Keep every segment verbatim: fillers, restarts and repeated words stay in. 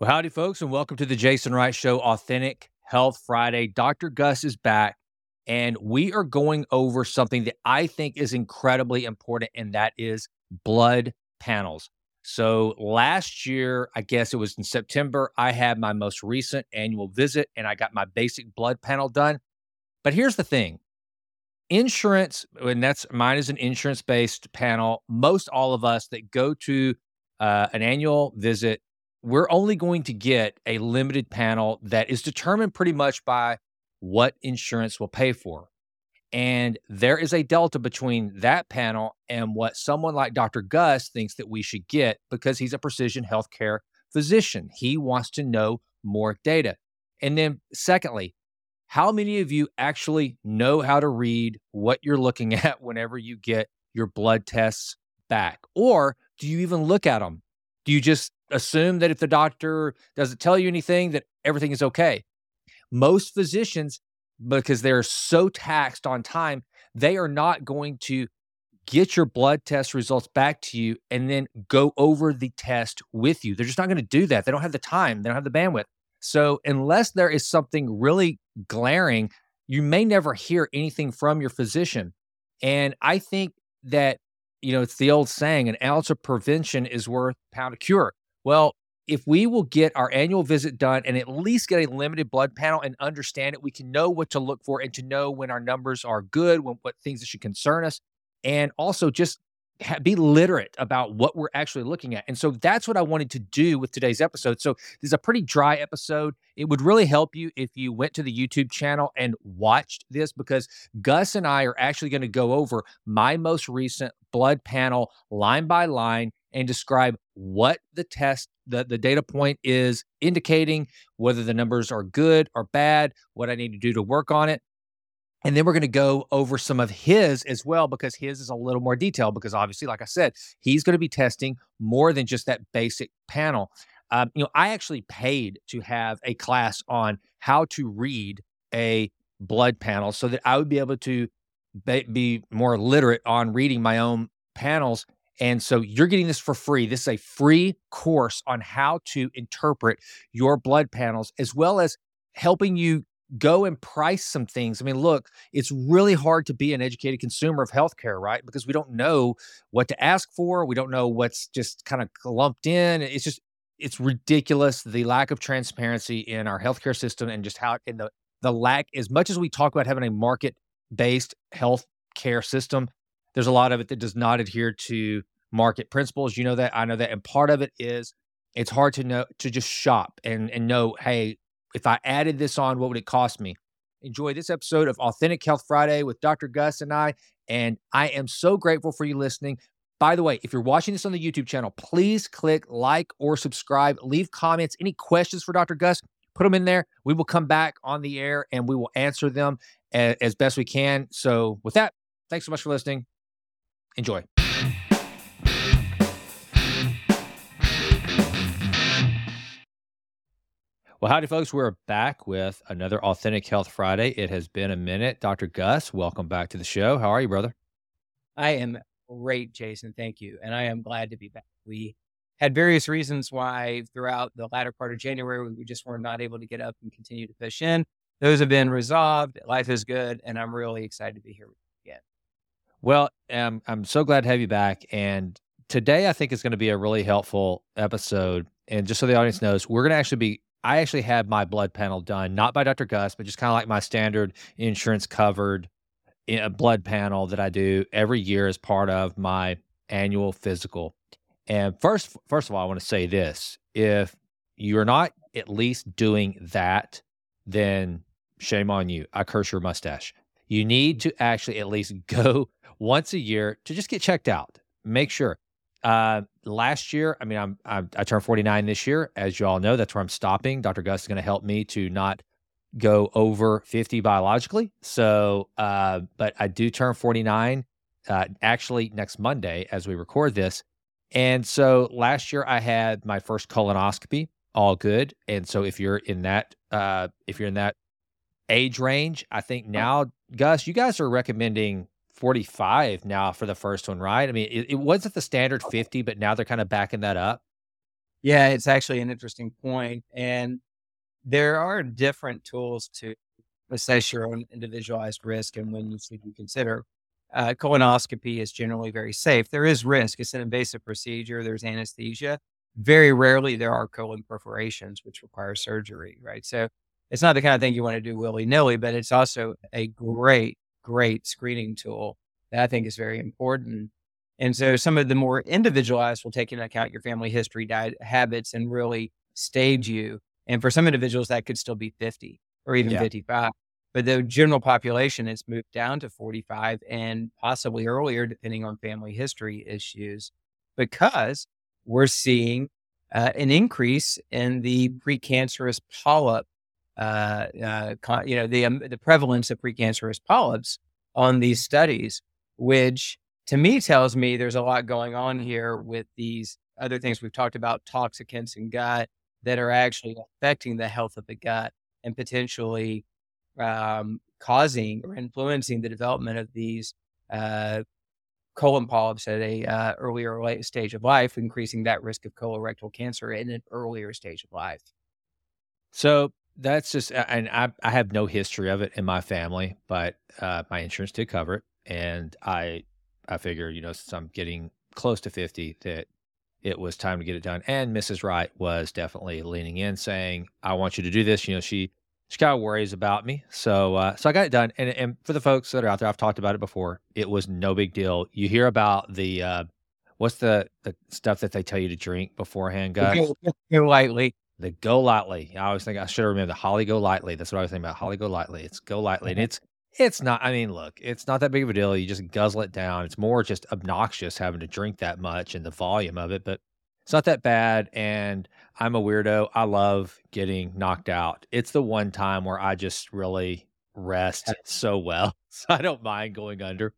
Well, howdy, folks, and welcome to the Jason Wright Show, Authentic Health Friday. Doctor Gus is back, and we are going over something that I think is incredibly important, and that is blood panels. So last year, I guess it was in September, I had my most recent annual visit, and I got my basic blood panel done. But here's the thing. Insurance, and that's mine is an insurance-based panel, most all of us that go to uh, an annual visit, we're only going to get a limited panel that is determined pretty much by what insurance will pay for. And there is a delta between that panel and what someone like Doctor Gus thinks that we should get because he's a precision healthcare physician. He wants to know more data. And then secondly, how many of you actually know how to read what you're looking at whenever you get your blood tests back? Or do you even look at them? Do you just assume that if the doctor doesn't tell you anything, that everything is okay? Most physicians, because they're so taxed on time, they are not going to get your blood test results back to you and then go over the test with you. They're just not going to do that. They don't have the time. They don't have the bandwidth. So unless there is something really glaring, you may never hear anything from your physician. And I think that, you know, it's the old saying, an ounce of prevention is worth a pound of cure. Well, if we will get our annual visit done and at least get a limited blood panel and understand it, we can know what to look for and to know when our numbers are good, when, what things that should concern us, and also just ha- be literate about what we're actually looking at. And so that's what I wanted to do with today's episode. So this is a pretty dry episode. It would really help you if you went to the YouTube channel and watched this, because Gus and I are actually going to go over my most recent blood panel line by line and describe what the test, the, the data point is indicating, whether the numbers are good or bad, what I need to do to work on it. And then we're going to go over some of his as well, because his is a little more detailed, because obviously, like I said, he's going to be testing more than just that basic panel. Um, you know, I actually paid to have a class on how to read a blood panel so that I would be able to be more literate on reading my own panels. And so you're getting this for free. This is a free course on how to interpret your blood panels, as well as helping you go and price some things. I mean, look, it's really hard to be an educated consumer of healthcare, right? Because we don't know what to ask for. We don't know what's just kind of lumped in. It's just, it's ridiculous, the lack of transparency in our healthcare system, and just how, in the, the lack, as much as we talk about having a market-based healthcare system, there's a lot of it that does not adhere to market principles. You know that, I know that. And part of it is it's hard to know, to just shop and, and know, hey, if I added this on, what would it cost me? Enjoy this episode of Authentic Health Friday with Doctor Gus and I, and I am so grateful for you listening. By the way, if you're watching this on the YouTube channel, please click like or subscribe, leave comments, any questions for Doctor Gus, put them in there. We will come back on the air and we will answer them as, as best we can. So with that, thanks so much for listening. Enjoy. Well, howdy, folks. We're back with another Authentic Health Friday. It has been a minute. Doctor Gus, welcome back to the show. How are you, brother? I am great, Jason. Thank you. And I am glad to be back. We had various reasons why throughout the latter part of January, we just were not able to get up and continue to push in. Those have been resolved. Life is good. And I'm really excited to be here with you again. Well, um, I'm so glad to have you back, and today I think is going to be a really helpful episode, and just so the audience knows, we're going to actually be, I actually had my blood panel done, not by Doctor Gus, but just kind of like my standard insurance-covered blood panel that I do every year as part of my annual physical. And first, first of all, I want to say this. If you're not at least doing that, then shame on you. I curse your mustache. You need to actually at least go once a year to just get checked out. Make sure. Uh, last year, I mean, I'm, I'm I turned forty-nine this year. As you all know, that's where I'm stopping. Doctor Gus is going to help me to not go over fifty biologically. So, uh, but I do turn forty-nine uh, actually next Monday as we record this. And so last year I had my first colonoscopy, all good. And so if you're in that, uh, if you're in that age range, I think now, Gus, you guys are recommending forty-five now for the first one, right? I mean, it, it wasn't the standard fifty, but now they're kind of backing that up. Yeah, it's actually an interesting point. And there are different tools to assess your own individualized risk and when you should consider. Uh, colonoscopy is generally very safe. There is risk. It's an invasive procedure. There's anesthesia. Very rarely there are colon perforations, which require surgery, right? So it's not the kind of thing you want to do willy-nilly, but it's also a great, great screening tool that I think is very important. And so some of the more individualized will take into account your family history, diet, habits, and really stage you. And for some individuals, that could still be fifty or even yeah. fifty-five. But the general population has moved down to forty-five and possibly earlier, depending on family history issues, because we're seeing uh, an increase in the precancerous polyp, uh, uh, con- you know, the um, the prevalence of precancerous polyps on these studies, which to me tells me there's a lot going on here with these other things we've talked about, toxicants in gut, that are actually affecting the health of the gut and potentially um, causing or influencing the development of these uh, colon polyps at a uh, earlier late stage of life, increasing that risk of colorectal cancer in an earlier stage of life. So that's just, and I, I have no history of it in my family, but uh, my insurance did cover it. And I, I figure, you know, since I'm getting close to fifty, that it was time to get it done. And Missus Wright was definitely leaning in saying, I want you to do this. You know, she, she kind of worries about me. So, uh, so I got it done. And, and for the folks that are out there, I've talked about it before. It was no big deal. You hear about the, uh, what's the, the stuff that they tell you to drink beforehand, guys? Go Lightly. The Go Lightly. I always think I should remember the Holly Go Lightly. That's what I was thinking about. Holly Go Lightly. It's Go Lightly. And it's, It's not, I mean, look, it's not that big of a deal. You just guzzle it down. It's more just obnoxious having to drink that much and the volume of it, but it's not that bad. And I'm a weirdo. I love getting knocked out. It's the one time where I just really rest so well. So I don't mind going under.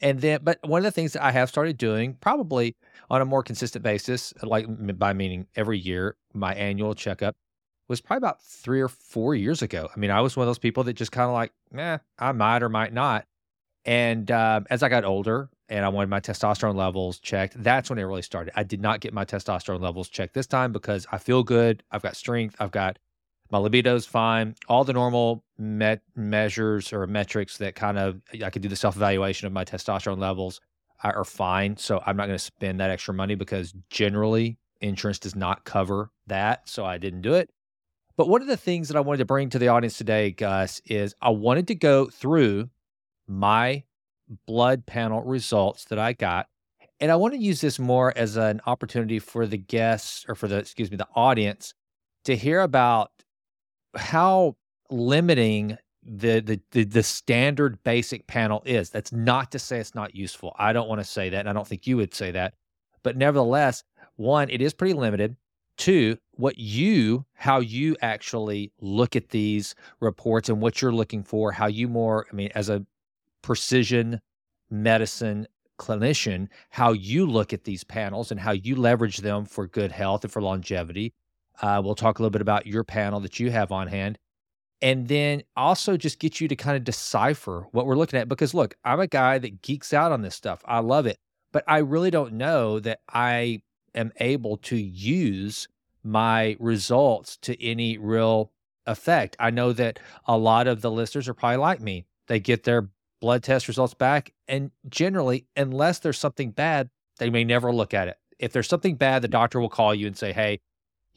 And then, but one of the things that I have started doing probably on a more consistent basis, like by meaning every year, my annual checkup, was probably about three or four years ago. I mean, I was one of those people that just kind of like, eh, I might or might not. And um, as I got older and I wanted my testosterone levels checked, that's when it really started. I did not get my testosterone levels checked this time because I feel good. I've got strength. I've got my libido's fine. All the normal met measures or metrics that kind of, I could do the self-evaluation of my testosterone levels are fine. So I'm not going to spend that extra money because generally insurance does not cover that. So I didn't do it. But one of the things that I wanted to bring to the audience today, Gus, is I wanted to go through my blood panel results that I got. And I want to use this more as an opportunity for the guests or for the, excuse me, the audience to hear about how limiting the the the, the standard basic panel is. That's not to say it's not useful. I don't want to say that, and I don't think you would say that. But nevertheless, one, it is pretty limited. Two, what you, how you actually look at these reports and what you're looking for, how you more, I mean, as a precision medicine clinician, how you look at these panels and how you leverage them for good health and for longevity. Uh, we'll talk a little bit about your panel that you have on hand. And then also just get you to kind of decipher what we're looking at. Because look, I'm a guy that geeks out on this stuff. I love it, but I really don't know that I am able to use my results to any real effect. I know that a lot of the listeners are probably like me. They get their blood test results back, and generally, unless there's something bad, they may never look at it. If there's something bad, the doctor will call you and say, hey,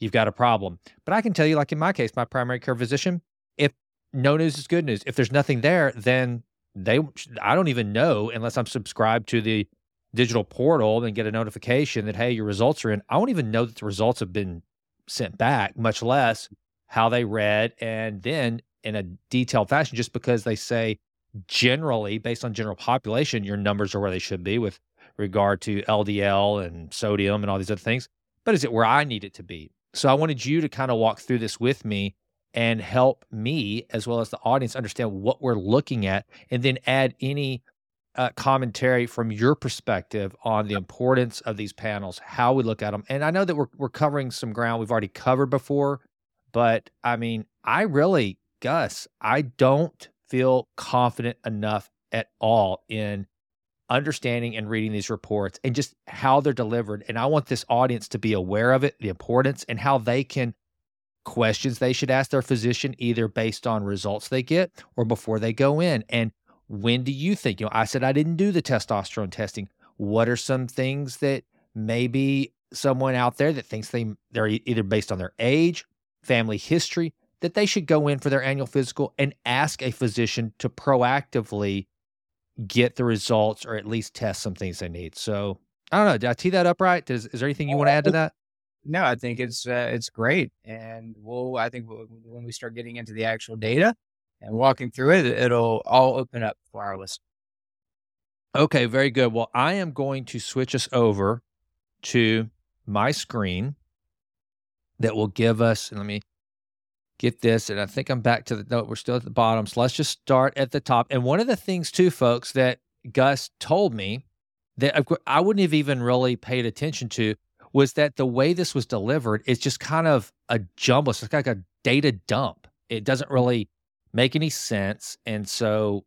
you've got a problem. But I can tell you, like in my case, my primary care physician, if no news is good news, if there's nothing there, then they, I don't even know unless I'm subscribed to the digital portal and get a notification that, hey, your results are in. I won't even know that the results have been sent back, much less how they read. And then in a detailed fashion, just because they say generally based on general population, your numbers are where they should be with regard to L D L and sodium and all these other things. But is it where I need it to be? So I wanted you to kind of walk through this with me and help me as well as the audience understand what we're looking at, and then add any Uh, commentary from your perspective on the importance of these panels, how we look at them. And I know that we're we're covering some ground we've already covered before, but I mean, I really, Gus, I don't feel confident enough at all in understanding and reading these reports and just how they're delivered. And I want this audience to be aware of it, the importance, and how they can questions they should ask their physician, either based on results they get or before they go in. And when do you think, you know, I said, I didn't do the testosterone testing. What are some things that maybe someone out there that thinks they, they're either based on their age, family history, that they should go in for their annual physical and ask a physician to proactively get the results or at least test some things they need. So I don't know. Did I tee that up right? Does, is there anything you want to add to that? No, I think it's uh, it's great, and we'll. I think we'll, when we start getting into the actual data and walking through it, it'll all open up for our listeners. Okay, very good. Well, I am going to switch us over to my screen that will give us. And let me get this. And I think I'm back to the. No, we're still at the bottom. So let's just start at the top. And one of the things too, folks, that Gus told me that I wouldn't have even really paid attention to, was that the way this was delivered is just kind of a jumble. It's like a data dump. It doesn't really make any sense. And so,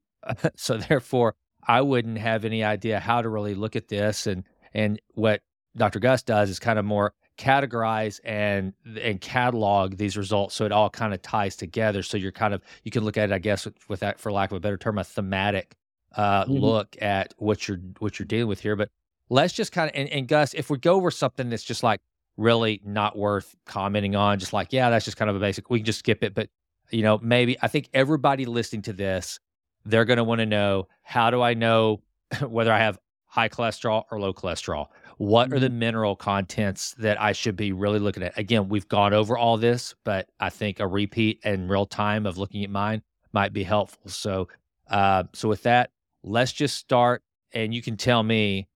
so therefore, I wouldn't have any idea how to really look at this. And and what Doctor Gus does is kind of more categorize and and catalog these results, so it all kind of ties together. So you're kind of, you can look at it, I guess, with, with that, for lack of a better term, a thematic uh, mm-hmm. look at what you're what you're dealing with here. But let's just kind of, and, and Gus, if we go over something that's just like really not worth commenting on, just like, yeah, that's just kind of a basic, we can just skip it. But, you know, maybe I think everybody listening to this, they're going to want to know, how do I know whether I have high cholesterol or low cholesterol? What are the mineral contents that I should be really looking at? Again, we've gone over all this, but I think a repeat in real time of looking at mine might be helpful. So, uh, so with that, let's just start, and you can tell me,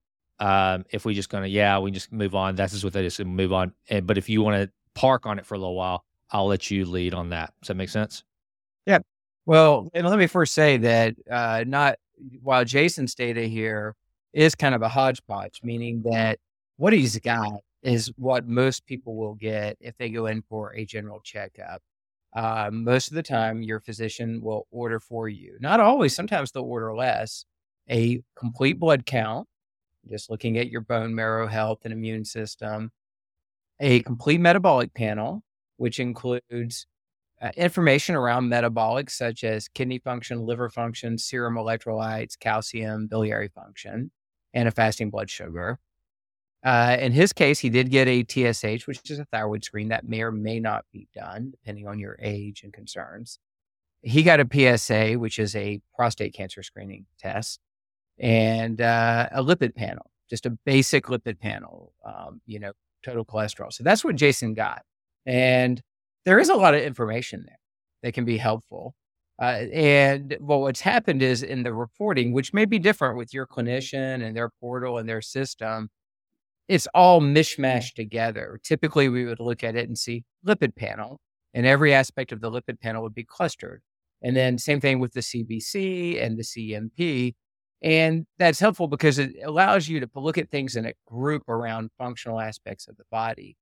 Um, if we just gonna, yeah, we can just move on. That's just what that is, and move on. And, but if you want to park on it for a little while, I'll let you lead on that. Does that make sense? Yeah. Well, and let me first say that uh, not while Jason's data here is kind of a hodgepodge, meaning that what he's got is what most people will get if they go in for a general checkup. Uh, most of the time, your physician will order for you. Not always. Sometimes they'll order less. A complete blood count, just looking at your bone marrow health and immune system, a complete metabolic panel, which includes uh, information around metabolics such as kidney function, liver function, serum electrolytes, calcium, biliary function, and a fasting blood sugar. Uh, in his case, he did get a T S H, which is a thyroid screen that may or may not be done, depending on your age and concerns. He got a P S A, which is a prostate cancer screening test, and uh, a lipid panel, just a basic lipid panel, um, you know, total cholesterol. So that's what Jason got. And there is a lot of information there that can be helpful. Uh, and well, what's happened is in the reporting, which may be different with your clinician and their portal and their system, it's all mishmashed together. Typically, we would look at it and see lipid panel, and every aspect of the lipid panel would be clustered. And then same thing with the C B C and the C M P. And that's helpful because it allows you to look at things in a group around functional aspects of the body.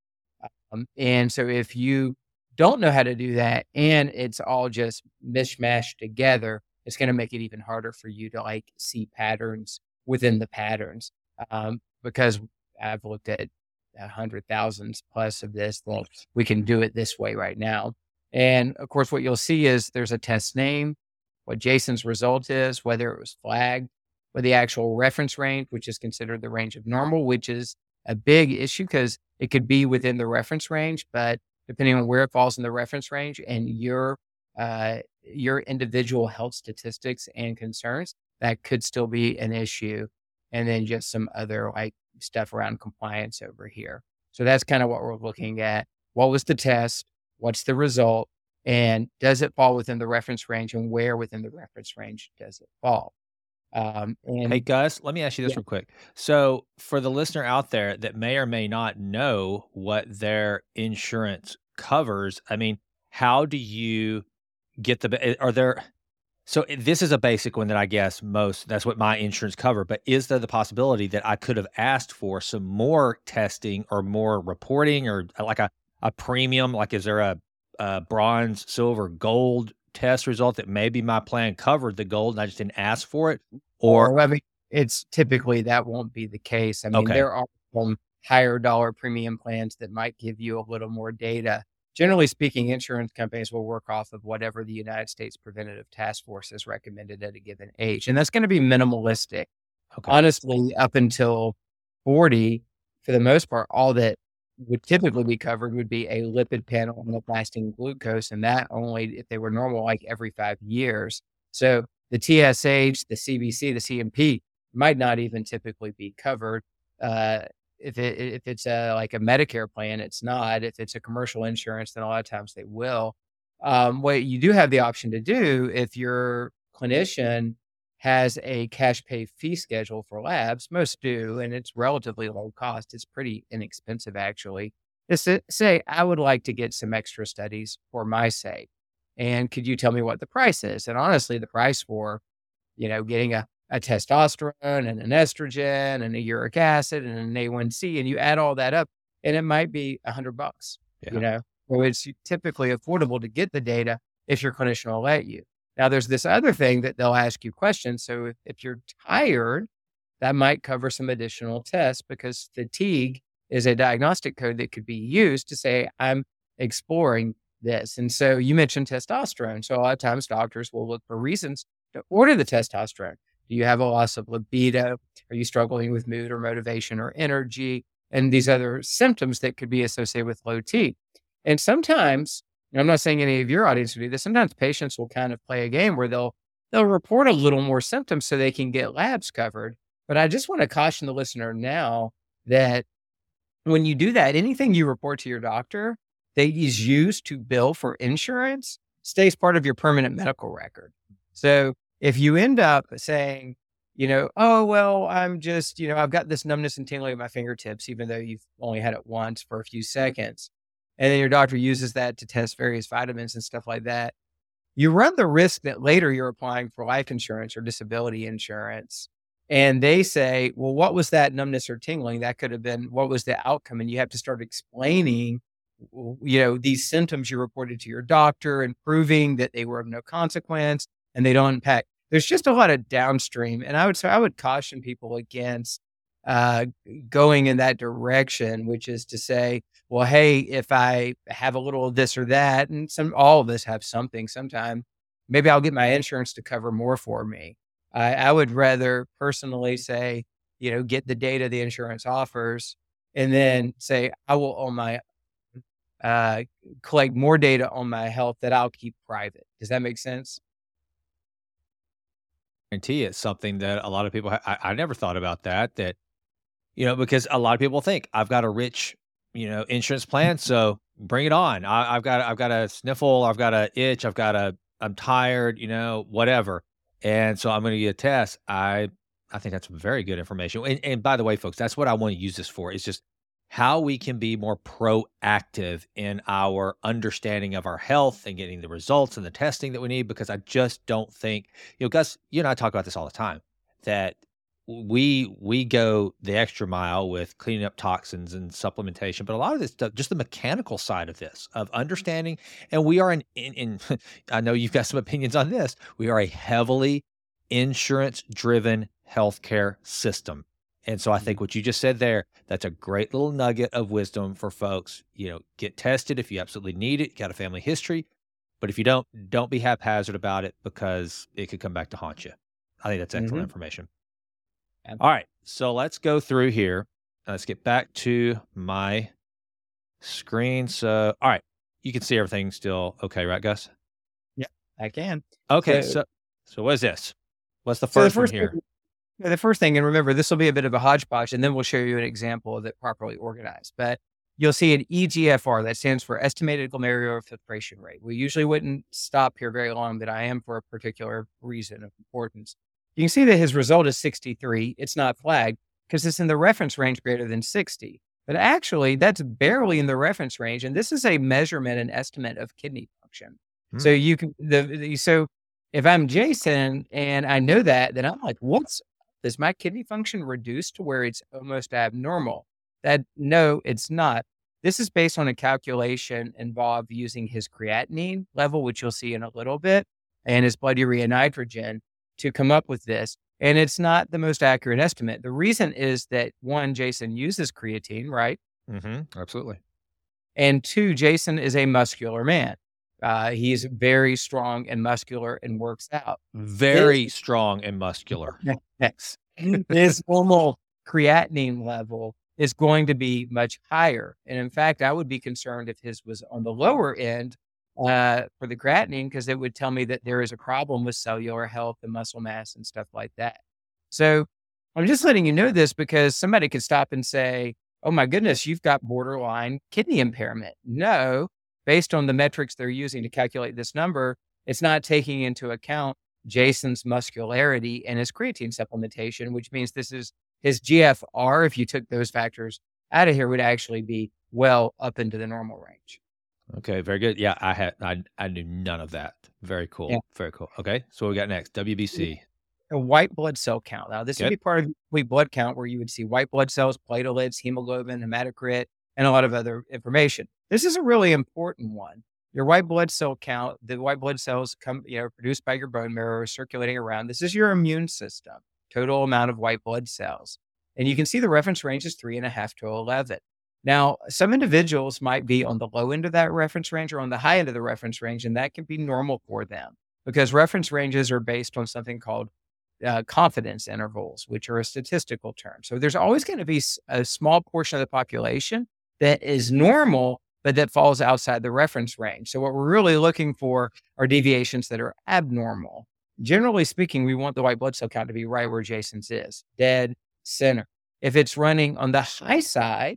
Um, and so if you don't know how to do that and it's all just mishmashed together, it's going to make it even harder for you to like see patterns within the patterns. Um, because I've looked at a hundred thousands plus of this, well, we can do it this way right now. And of course, what you'll see is there's a test name, what Jason's result is, whether it was flagged, with the actual reference range, which is considered the range of normal, which is a big issue because it could be within the reference range, but depending on where it falls in the reference range and your uh, your individual health statistics and concerns, that could still be an issue. And then just some other like stuff around compliance over here. So that's kind of what we're looking at. What was the test? What's the result? And does it fall within the reference range, and where within the reference range does it fall? Um, and, hey, Gus, let me ask you this yeah. real quick. So for the listener out there that may or may not know what their insurance covers, I mean, how do you get the, are there, so this is a basic one that I guess most, that's what my insurance cover, but is there the possibility that I could have asked for some more testing or more reporting or like a, a premium, like is there a, a bronze, silver, gold test result that maybe my plan covered the gold and I just didn't ask for it? Or, or let me it's typically that won't be the case. I mean, okay. there are some higher dollar premium plans that might give you a little more data. Generally speaking, insurance companies will work off of whatever the United States Preventative Task Force has recommended at a given age. And that's going to be minimalistic. Okay. Honestly, up until forty, for the most part, all that would typically be covered would be a lipid panel and fasting glucose. And that only if they were normal, like every five years. So the T S H, the C B C, the C M P might not even typically be covered. Uh, if it, if it's a, like a Medicare plan, it's not. If it's a commercial insurance, then a lot of times they will. Um, what you do have the option to do if your clinician has a cash pay fee schedule for labs, most do, and it's relatively low cost. It's pretty inexpensive, actually. Just say, I would like to get some extra studies for my sake. And could you tell me what the price is? And honestly, the price for, you know, getting a, a testosterone and an estrogen and a uric acid and an A one C, and you add all that up, and it might be a hundred bucks, yeah. you know, so it's typically affordable to get the data if your clinician will let you. Now, there's this other thing that they'll ask you questions. So if, if you're tired, that might cover some additional tests because fatigue is a diagnostic code that could be used to say, I'm exploring this. And so you mentioned testosterone. So a lot of times doctors will look for reasons to order the testosterone. Do you have a loss of libido? Are you struggling with mood or motivation or energy? And these other symptoms that could be associated with low T. And sometimes, I'm not saying any of your audience will do this. Sometimes patients will kind of play a game where they'll they'll report a little more symptoms so they can get labs covered. But I just want to caution the listener now that when you do that, anything you report to your doctor that is used to bill for insurance stays part of your permanent medical record. So if you end up saying, you know, oh, well, I'm just, you know, I've got this numbness and tingling at my fingertips, even though you've only had it once for a few seconds. And then your doctor uses that to test various vitamins and stuff like that. You run the risk that later you're applying for life insurance or disability insurance. And they say, well, what was that numbness or tingling? That could have been, what was the outcome? And you have to start explaining, you know, these symptoms you reported to your doctor and proving that they were of no consequence and they don't impact. There's just a lot of downstream. And I would say, I would caution people against uh, going in that direction, which is to say, well, hey, if I have a little of this or that, and some, all of us have something sometime, maybe I'll get my insurance to cover more for me. I, I would rather personally say, you know, get the data the insurance offers and then say, I will on my, uh, collect more data on my health that I'll keep private. Does that make sense? I guarantee it's something that a lot of people, ha- I, I never thought about that, that, you know, because a lot of people think I've got a rich, you know, insurance plan. So bring it on. I, I've got, I've got a sniffle. I've got a itch. I've got a, I'm tired, you know, whatever. And so I'm going to get a test. I, I think that's very good information. And, and by the way, folks, that's what I want to use this for. It's just how we can be more proactive in our understanding of our health and getting the results and the testing that we need, because I just don't think, you know, Gus, you and I talk about this all the time, that we we go the extra mile with cleaning up toxins and supplementation, but a lot of this stuff, just the mechanical side of this, of understanding, and we are in, in, in I know you've got some opinions on this, we are a heavily insurance-driven healthcare system. And so I think what you just said there, that's a great little nugget of wisdom for folks. You know, get tested if you absolutely need it, got a family history, but if you don't, don't be haphazard about it because it could come back to haunt you. I think that's excellent mm-hmm. information. All right, so let's go through here. Let's get back to my screen. So, all right, you can see everything still okay, right, Gus? Yeah, I can. Okay, so so, so what is this? What's the first, so the first one here? Thing, the first thing, and remember, this will be a bit of a hodgepodge, and then we'll show you an example of it properly organized. But you'll see an E G F R, that stands for estimated glomerular filtration rate. We usually wouldn't stop here very long, but I am for a particular reason of importance. You can see that his result is sixty-three. It's not flagged because it's in the reference range greater than sixty. But actually, that's barely in the reference range. And this is a measurement and estimate of kidney function. Hmm. So you can, the, the so if I'm Jason and I know that, then I'm like, what's, is my kidney function reduced to where it's almost abnormal? That, no, it's not. This is based on a calculation involved using his creatinine level, which you'll see in a little bit, and his blood urea nitrogen, to come up with this. And it's not the most accurate estimate. The reason is that, one, Jason uses creatine, right? Mm-hmm, absolutely. And two, Jason is a muscular man. Uh, he's very strong and muscular and works out. Very his, strong and muscular. Yes. His normal creatinine level is going to be much higher. And in fact, I would be concerned if his was on the lower end Uh, for the creatinine, because it would tell me that there is a problem with cellular health and muscle mass and stuff like that. So I'm just letting you know this because somebody could stop and say, oh my goodness, you've got borderline kidney impairment. No, based on the metrics they're using to calculate this number, it's not taking into account Jason's muscularity and his creatine supplementation, which means this is his G F R. If you took those factors out of here, would actually be well up into the normal range. Okay, very good. Yeah, I had I I knew none of that. Very cool. Yeah. Very cool. Okay, so what we got next? W B C. A white blood cell count. Now, this good. would be part of the complete blood count where you would see white blood cells, platelets, hemoglobin, hematocrit, and a lot of other information. This is a really important one. Your white blood cell count, the white blood cells come, you know, produced by your bone marrow, circulating around. This is your immune system, total amount of white blood cells. And you can see the reference range is three and a half to eleven. Now, some individuals might be on the low end of that reference range or on the high end of the reference range, and that can be normal for them because reference ranges are based on something called uh, confidence intervals, which are a statistical term. So there's always going to be a small portion of the population that is normal, but that falls outside the reference range. So what we're really looking for are deviations that are abnormal. Generally speaking, we want the white blood cell count to be right where Jason's is, dead center. If it's running on the high side,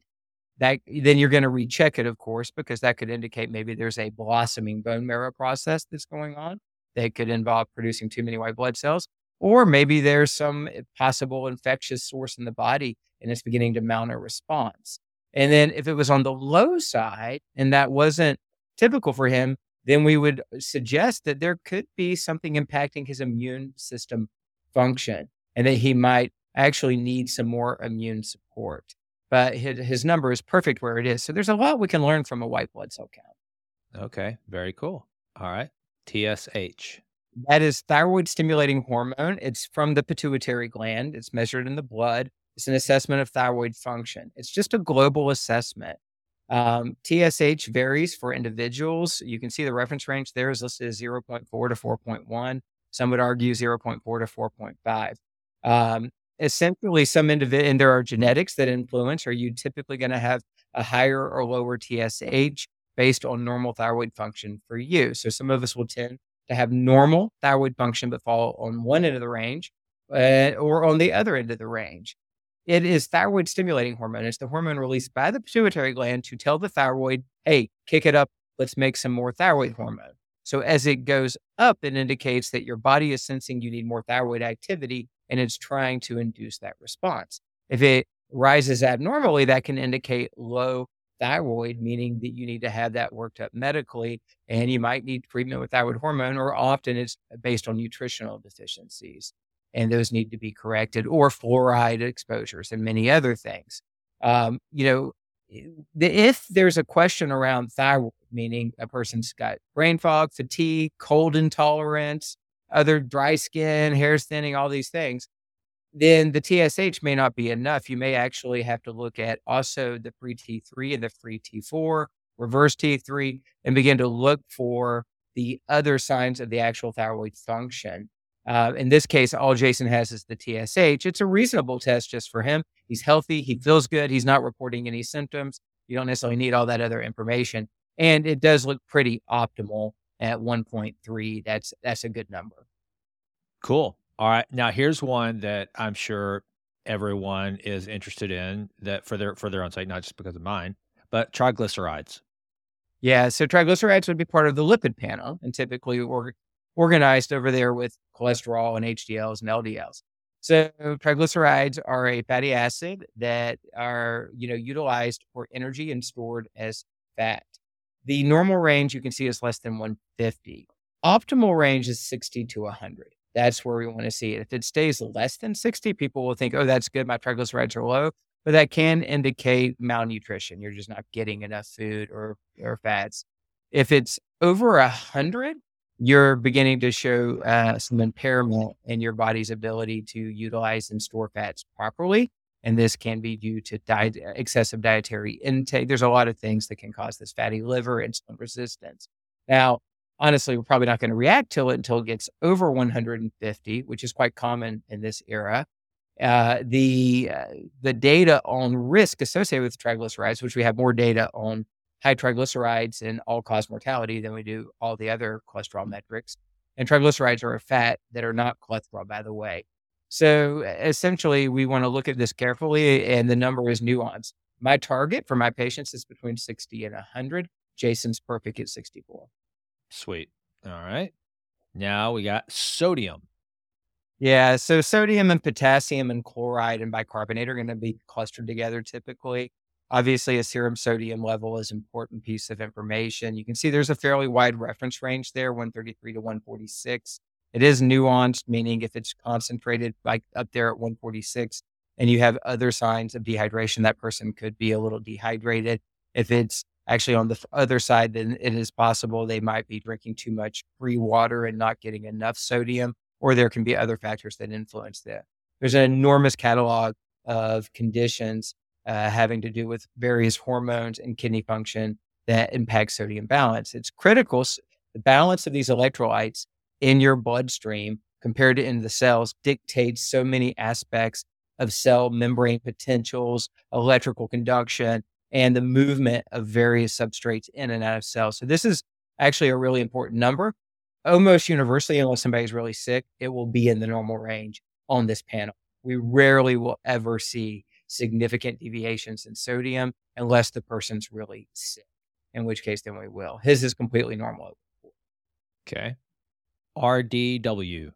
That, then you're going to recheck it, of course, because that could indicate maybe there's a blossoming bone marrow process that's going on that could involve producing too many white blood cells, or maybe there's some possible infectious source in the body and it's beginning to mount a response. And then if it was on the low side and that wasn't typical for him, then we would suggest that there could be something impacting his immune system function and that he might actually need some more immune support. But his, his number is perfect where it is. So there's a lot we can learn from a white blood cell count. Okay, very cool. All right, T S H. That is thyroid-stimulating hormone. It's from the pituitary gland. It's measured in the blood. It's an assessment of thyroid function. It's just a global assessment. Um, T S H varies for individuals. You can see the reference range there is listed as zero point four to four point one. Some would argue zero point four to four point five. Um, Essentially, some individual, and there are genetics that influence, are you typically going to have a higher or lower T S H based on normal thyroid function for you? So some of us will tend to have normal thyroid function, but fall on one end of the range uh, or on the other end of the range. It is thyroid stimulating hormone. It's the hormone released by the pituitary gland to tell the thyroid, hey, kick it up. Let's make some more thyroid hormone. So as it goes up, it indicates that your body is sensing you need more thyroid activity, and it's trying to induce that response. If it rises abnormally, that can indicate low thyroid, meaning that you need to have that worked up medically, and you might need treatment with thyroid hormone, or often it's based on nutritional deficiencies, and those need to be corrected, or fluoride exposures and many other things. Um, you know, if there's a question around thyroid, meaning a person's got brain fog, fatigue, cold intolerance, other dry skin, hair thinning, all these things, then the T S H may not be enough. You may actually have to look at also the free T three and the free T four, reverse T three, and begin to look for the other signs of the actual thyroid function. Uh, in this case, all Jason has is the T S H. It's a reasonable test just for him. He's healthy. He feels good. He's not reporting any symptoms. You don't necessarily need all that other information. And it does look pretty optimal at one point three. That's, that's a good number. Cool. All right. Now here's one that I'm sure everyone is interested in that for their, for their own sake, not just because of mine, but triglycerides. Yeah. So triglycerides would be part of the lipid panel and typically or, organized over there with cholesterol and H D Ls and L D Ls. So triglycerides are a fatty acid that are, you know, utilized for energy and stored as fat. The normal range you can see is less than one fifty. Optimal range is sixty to one hundred. That's where we want to see it. If it stays less than sixty, people will think, oh, that's good. My triglycerides are low. But that can indicate malnutrition. You're just not getting enough food or, or fats. If it's over one hundred, you're beginning to show uh, some impairment in your body's ability to utilize and store fats properly. And this can be due to diet, excessive dietary intake. There's a lot of things that can cause this fatty liver, insulin resistance. Now, honestly, we're probably not going to react to it until it gets over one hundred fifty, which is quite common in this era. Uh, the uh, the data on risk associated with triglycerides, which we have more data on high triglycerides and all-cause mortality than we do all the other cholesterol metrics. And triglycerides are a fat that are not cholesterol, by the way. So essentially, we want to look at this carefully, and the number is nuanced. My target for my patients is between sixty and one hundred. Jason's perfect at sixty-four. Sweet. All right. Now we got sodium. Yeah, so sodium and potassium and chloride and bicarbonate are going to be clustered together typically. Obviously, a serum sodium level is an important piece of information. You can see there's a fairly wide reference range there, one thirty-three to one forty-six. It is nuanced, meaning if it's concentrated like up there at one forty-six and you have other signs of dehydration, that person could be a little dehydrated. If it's actually on the other side, then it is possible they might be drinking too much free water and not getting enough sodium, or there can be other factors that influence that. There's an enormous catalog of conditions uh, having to do with various hormones and kidney function that impact sodium balance. It's critical. The balance of these electrolytes in your bloodstream compared to in the cells dictates so many aspects of cell membrane potentials, electrical conduction, and the movement of various substrates in and out of cells. So this is actually a really important number. Almost universally, unless somebody's really sick, it will be in the normal range on this panel. We rarely will ever see significant deviations in sodium unless the person's really sick, in which case then we will. His is completely normal. Okay. R D W.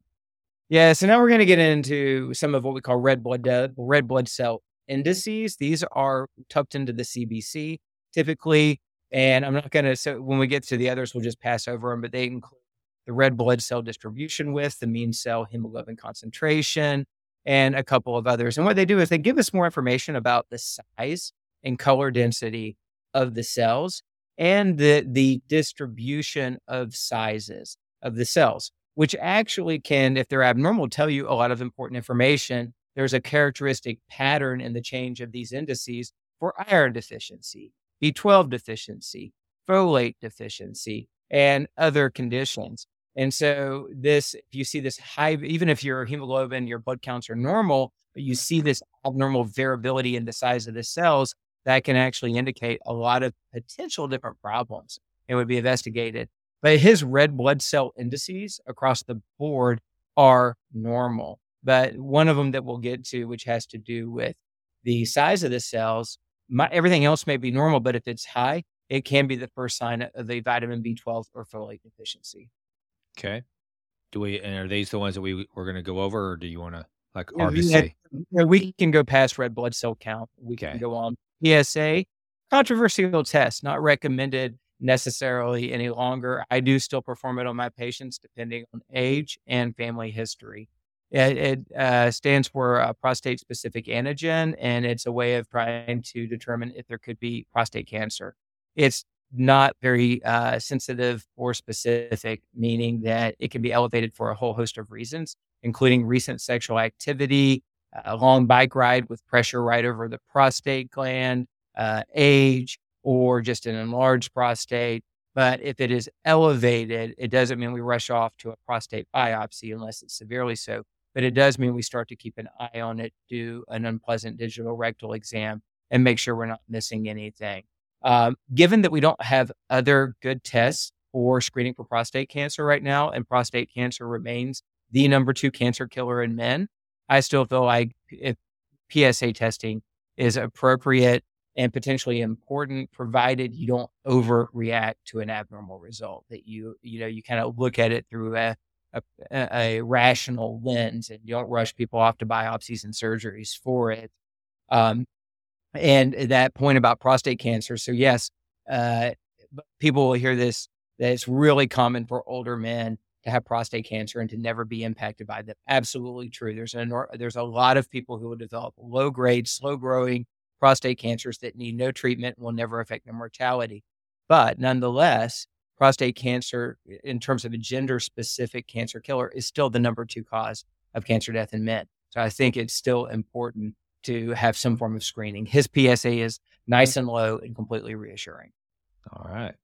Yeah, so now we're going to get into some of what we call red blood de- red blood cell indices. These are tucked into the C B C typically, and I'm not going to, so when we get to the others, we'll just pass over them, but they include the red blood cell distribution width, the mean cell hemoglobin concentration, and a couple of others. And what they do is they give us more information about the size and color density of the cells and the, the distribution of sizes of the cells, which actually can, if they're abnormal, tell you a lot of important information. There's a characteristic pattern in the change of these indices for iron deficiency, B twelve deficiency, folate deficiency, and other conditions. And so this, if you see this high, even if your hemoglobin, your blood counts are normal, but you see this abnormal variability in the size of the cells, that can actually indicate a lot of potential different problems and would be investigated. But his red blood cell indices across the board are normal. But one of them that we'll get to, which has to do with the size of the cells, my, everything else may be normal, but if it's high, it can be the first sign of the vitamin B twelve or folate deficiency. Okay. Do we? And are these the ones that we we're going to go over, or do you want to like R B C? Yeah, we can go past red blood cell count. We okay. can go on P S A. Controversial test, not recommended necessarily any longer. I do still perform it on my patients, depending on age and family history. It, it uh, stands for uh, prostate-specific antigen, and it's a way of trying to determine if there could be prostate cancer. It's not very uh, sensitive or specific, meaning that it can be elevated for a whole host of reasons, including recent sexual activity, a long bike ride with pressure right over the prostate gland, uh, age, or just an enlarged prostate. But if it is elevated, it doesn't mean we rush off to a prostate biopsy unless it's severely so. But it does mean we start to keep an eye on it, do an unpleasant digital rectal exam, and make sure we're not missing anything. Um, given that we don't have other good tests for screening for prostate cancer right now, and prostate cancer remains the number two cancer killer in men, I still feel like if P S A testing is appropriate and potentially important, provided you don't overreact to an abnormal result, that you, you know, you kind of look at it through a, a, a rational lens and you don't rush people off to biopsies and surgeries for it. Um, And that point about prostate cancer. So yes, uh, people will hear this, that it's really common for older men to have prostate cancer and to never be impacted by them. Absolutely true. There's an enor- there's a lot of people who will develop low-grade, slow-growing prostate cancers that need no treatment and will never affect their mortality. But nonetheless, prostate cancer, in terms of a gender-specific cancer killer, is still the number two cause of cancer death in men. So I think it's still important to have some form of screening. His P S A is nice and low and completely reassuring. All right.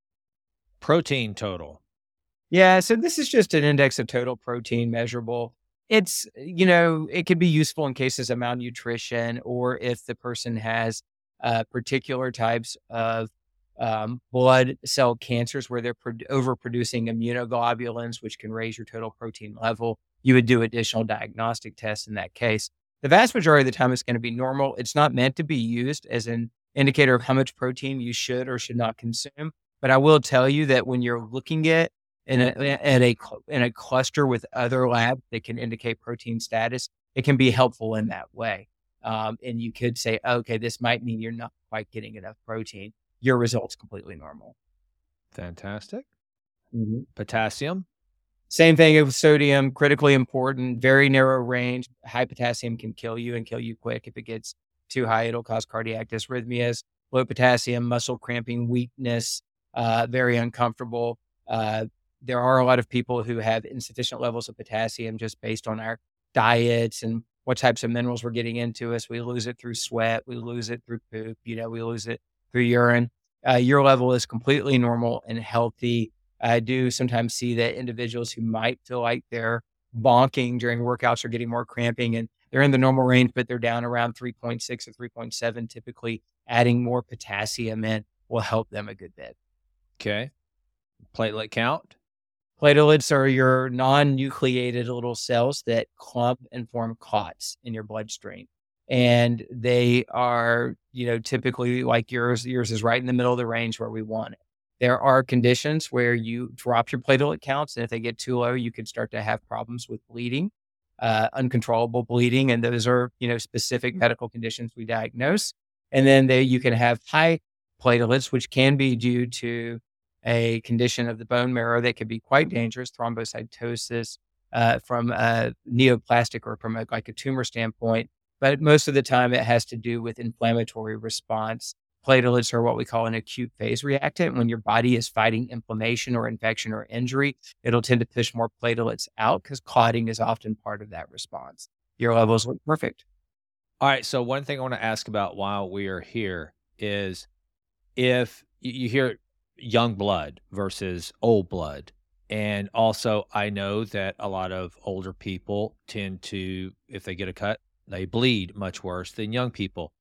Protein total. Yeah, so this is just an index of total protein measurable. It's, you know, it could be useful in cases of malnutrition or if the person has uh, particular types of um, blood cell cancers where they're pro- overproducing immunoglobulins, which can raise your total protein level. You would do additional diagnostic tests in that case. The vast majority of the time, it's going to be normal. It's not meant to be used as an indicator of how much protein you should or should not consume. But I will tell you that when you're looking at in a, at a in a cluster with other labs that can indicate protein status, it can be helpful in that way. Um, and you could say, okay, this might mean you're not quite getting enough protein. Your result's completely normal. Fantastic. Mm-hmm. Potassium. Same thing with sodium, critically important, very narrow range. High potassium can kill you and kill you quick. If it gets too high, it'll cause cardiac dysrhythmias. Low potassium, muscle cramping, weakness, uh, very uncomfortable. Uh, there are a lot of people who have insufficient levels of potassium just based on our diets and what types of minerals we're getting into us. We lose it through sweat. We lose it through poop. You know, we lose it through urine. Uh, your level is completely normal and healthy. I do sometimes see that individuals who might feel like they're bonking during workouts are getting more cramping and they're in the normal range, but they're down around three point six or three point seven. Typically adding more potassium in will help them a good bit. Okay. Platelet count. Platelets are your non-nucleated little cells that clump and form clots in your bloodstream. And they are, you know, typically like yours, yours is right in the middle of the range where we want it. There are conditions where you drop your platelet counts, and if they get too low, you can start to have problems with bleeding, uh, uncontrollable bleeding, and those are, you know, specific medical conditions we diagnose. And then they, you can have high platelets, which can be due to a condition of the bone marrow that could be quite dangerous, thrombocytosis uh, from a neoplastic or from a, like a tumor standpoint. But most of the time, it has to do with inflammatory response. Platelets are what we call an acute phase reactant. When your body is fighting inflammation or infection or injury, it'll tend to push more platelets out because clotting is often part of that response. Your levels look perfect. All right. So one thing I want to ask about while we are here is if you hear young blood versus old blood. And also I know that a lot of older people tend to, if they get a cut, they bleed much worse than young people.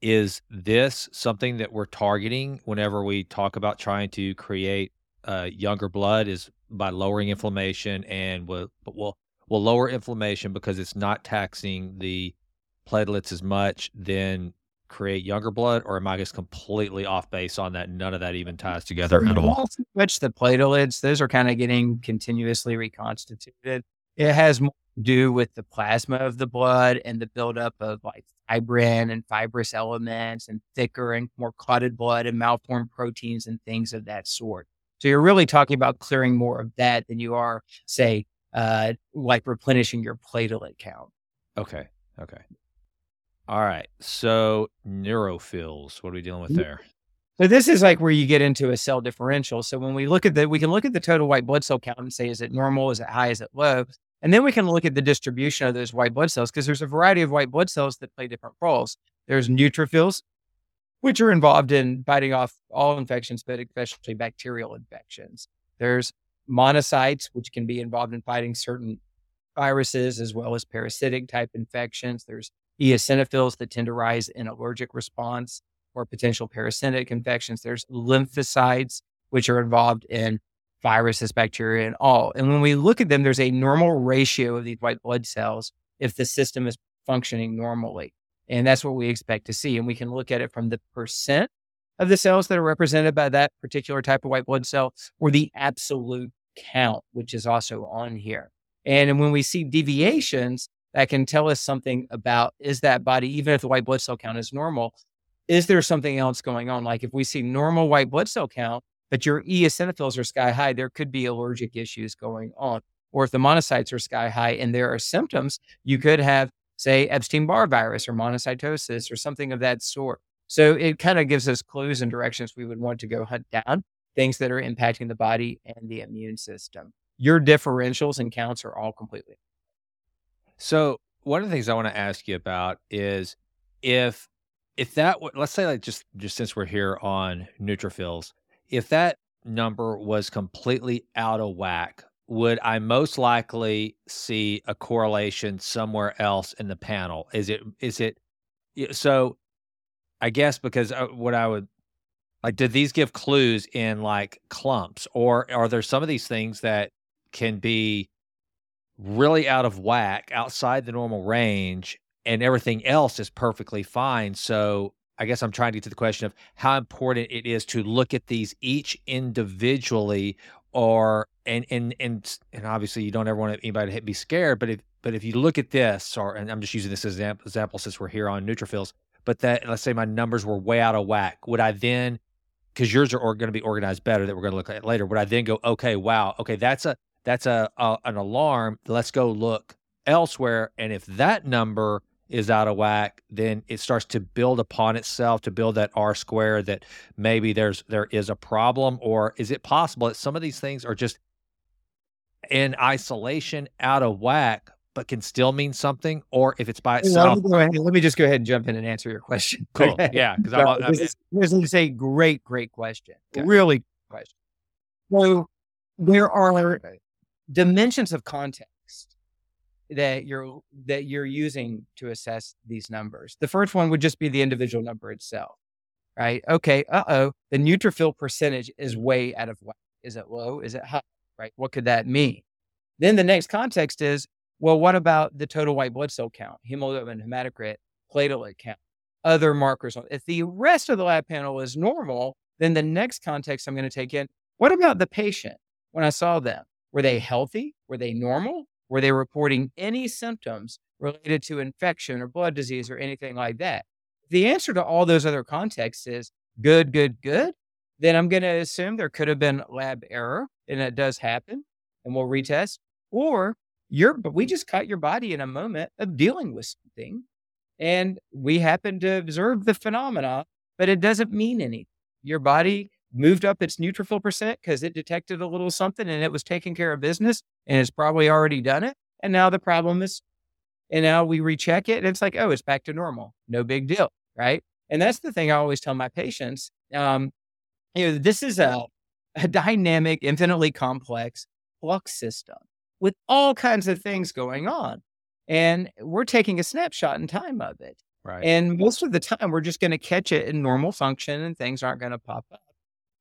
Is this something that we're targeting whenever we talk about trying to create uh, younger blood is by lowering inflammation and we'll, we'll, we'll lower inflammation because it's not taxing the platelets as much, then create younger blood? Or am I just completely off base on that? None of that even ties together at all. Which the platelets, those are kind of getting continuously reconstituted. It has more to do with the plasma of the blood and the buildup of like fibrin and fibrous elements and thicker and more clotted blood and malformed proteins and things of that sort. So you're really talking about clearing more of that than you are, say, uh, like replenishing your platelet count. Okay. Okay. All right. So neutrophils, what are we dealing with there? So this is like where you get into a cell differential. So when we look at the, we can look at the total white blood cell count and say, is it normal? Is it high? Is it low? And then we can look at the distribution of those white blood cells because there's a variety of white blood cells that play different roles. There's neutrophils, which are involved in fighting off all infections, but especially bacterial infections. There's monocytes, which can be involved in fighting certain viruses as well as parasitic type infections. There's eosinophils that tend to rise in allergic response or potential parasitic infections. There's lymphocytes, which are involved in viruses, bacteria, and all. And when we look at them, there's a normal ratio of these white blood cells if the system is functioning normally. And that's what we expect to see. And we can look at it from the percent of the cells that are represented by that particular type of white blood cell or the absolute count, which is also on here. And when we see deviations, that can tell us something about, is that body, even if the white blood cell count is normal, is there something else going on? Like if we see normal white blood cell count, but your eosinophils are sky high, there could be allergic issues going on. Or if the monocytes are sky high and there are symptoms, you could have, say, Epstein-Barr virus or monocytosis or something of that sort. So it kind of gives us clues and directions we would want to go hunt down. things that are impacting the body and the immune system. Your differentials and counts are all completely. So one of the things I want to ask you about is if if that, let's say like just, just since we're here on neutrophils, if that number was completely out of whack, would I most likely see a correlation somewhere else in the panel? Is it, is it, so I guess because what I would, like, did these give clues in like clumps, or are there some of these things that can be really out of whack, outside the normal range, and everything else is perfectly fine? So I guess I'm trying to get to the question of how important it is to look at these each individually, or and and and and obviously you don't ever want anybody to be scared, but if but if you look at this, or and I'm just using this as an example since we're here on neutrophils, but that let's say my numbers were way out of whack, would I then, because yours are going to be organized better that we're going to look at later, would I then go, okay, wow, okay, that's a that's a, a an alarm, let's go look elsewhere, and if that number is out of whack, then it starts to build upon itself to build that R square that maybe there's there is a problem? Or is it possible that some of these things are just in isolation out of whack, but can still mean something? Or if it's by itself, let me, go ahead, let me just go ahead and jump in and answer your question. Cool. Okay. Yeah, because so I'm, I'm this, this is a great, great question. Okay. Really good question. So there are dimensions of context that you're that you're using to assess these numbers. The first one would just be the individual number itself, right? Okay, uh-oh, the neutrophil percentage is way out of whack. Is it low? Is it high, right? What could that mean? Then the next context is, well, what about the total white blood cell count, hemoglobin, hematocrit, platelet count, other markers? If the rest of the lab panel is normal, then the next context I'm going to take in, what about the patient when I saw them? Were they healthy? Were they normal? Were they reporting any symptoms related to infection or blood disease or anything like that? The answer to all those other contexts is good, good, good. Then I'm going to assume there could have been lab error, and it does happen, and we'll retest. Or you're, but we just caught your body in a moment of dealing with something, and we happen to observe the phenomena, but it doesn't mean anything. Your body moved up its neutrophil percent because it detected a little something and it was taking care of business, and it's probably already done it. And now the problem is, and now we recheck it and it's like, oh, it's back to normal. No big deal, right? And that's the thing I always tell my patients. Um, you know, this is a, a dynamic, infinitely complex flux system with all kinds of things going on. And we're taking a snapshot in time of it. Right. And most of the time we're just going to catch it in normal function, and things aren't going to pop up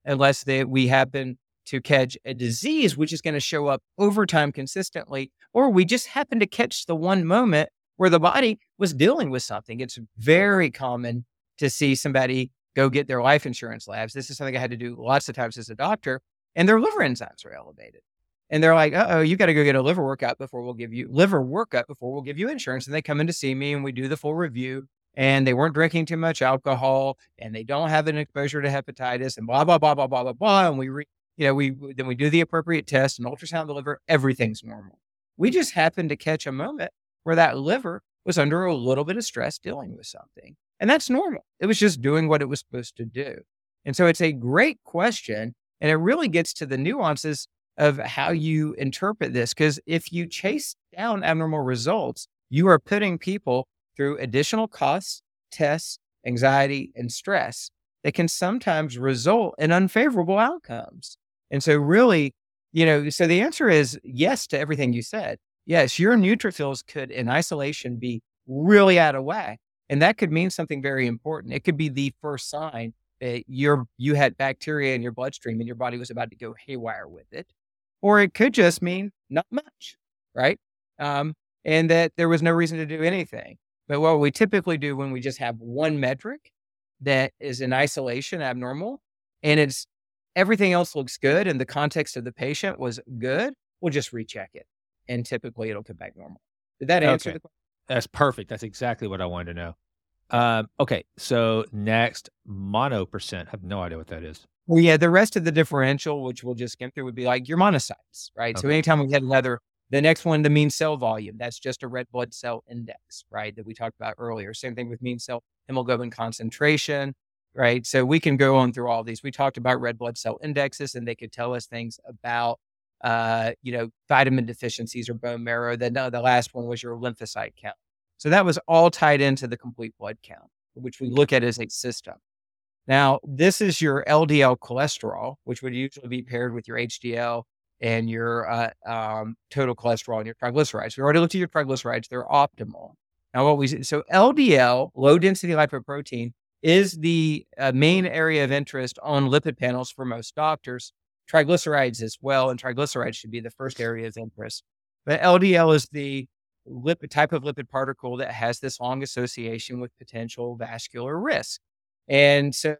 unless they, we happen to catch a disease, which is going to show up over time consistently, or we just happen to catch the one moment where the body was dealing with something. It's very common to see somebody go get their life insurance labs. This is something I had to do lots of times as a doctor, and their liver enzymes are elevated. And they're like, uh-oh, you got to go get a liver workup before we'll give you liver workup before we'll give you insurance. And they come in to see me, and we do the full review. And they weren't drinking too much alcohol, and they don't have an exposure to hepatitis, and blah, blah, blah, blah, blah, blah, blah. And we, re, you know, we, then we do the appropriate test and ultrasound of the liver. Everything's normal. We just happened to catch a moment where that liver was under a little bit of stress dealing with something. And that's normal. It was just doing what it was supposed to do. And so it's a great question. And it really gets to the nuances of how you interpret this. Because if you chase down abnormal results, you are putting people through additional costs, tests, anxiety, and stress that can sometimes result in unfavorable outcomes. And so really, you know, so the answer is yes to everything you said. Yes, your neutrophils could in isolation be really out of whack. And that could mean something very important. It could be the first sign that you're, you had bacteria in your bloodstream and your body was about to go haywire with it. Or it could just mean not much, right? Um, and that there was no reason to do anything. But what we typically do when we just have one metric that is in isolation abnormal, and it's everything else looks good and the context of the patient was good, we'll just recheck it. And typically it'll come back normal. Did that answer okay. the question? That's perfect. That's exactly what I wanted to know. Um, okay. So next, mono percent. I have no idea what that is. Well, yeah, the rest of the differential, which we'll just skim through, would be like your monocytes, right? Okay. So anytime we had another, the next one, the mean cell volume, that's just a red blood cell index, right, that we talked about earlier. Same thing with mean cell hemoglobin concentration, right? So we can go on through all these. We talked about red blood cell indexes, and they could tell us things about, uh, you know, vitamin deficiencies or bone marrow. Then no, the last one was your lymphocyte count. So that was all tied into the complete blood count, which we look at as a system. Now, this is your L D L cholesterol, which would usually be paired with your H D L and your uh, um, total cholesterol and your triglycerides. We already looked at your triglycerides. They're optimal. Now, what we so L D L, low-density lipoprotein, is the uh, main area of interest on lipid panels for most doctors. Triglycerides as well, and triglycerides should be the first area of interest. But L D L is the lipid, type of lipid particle that has this long association with potential vascular risk. And so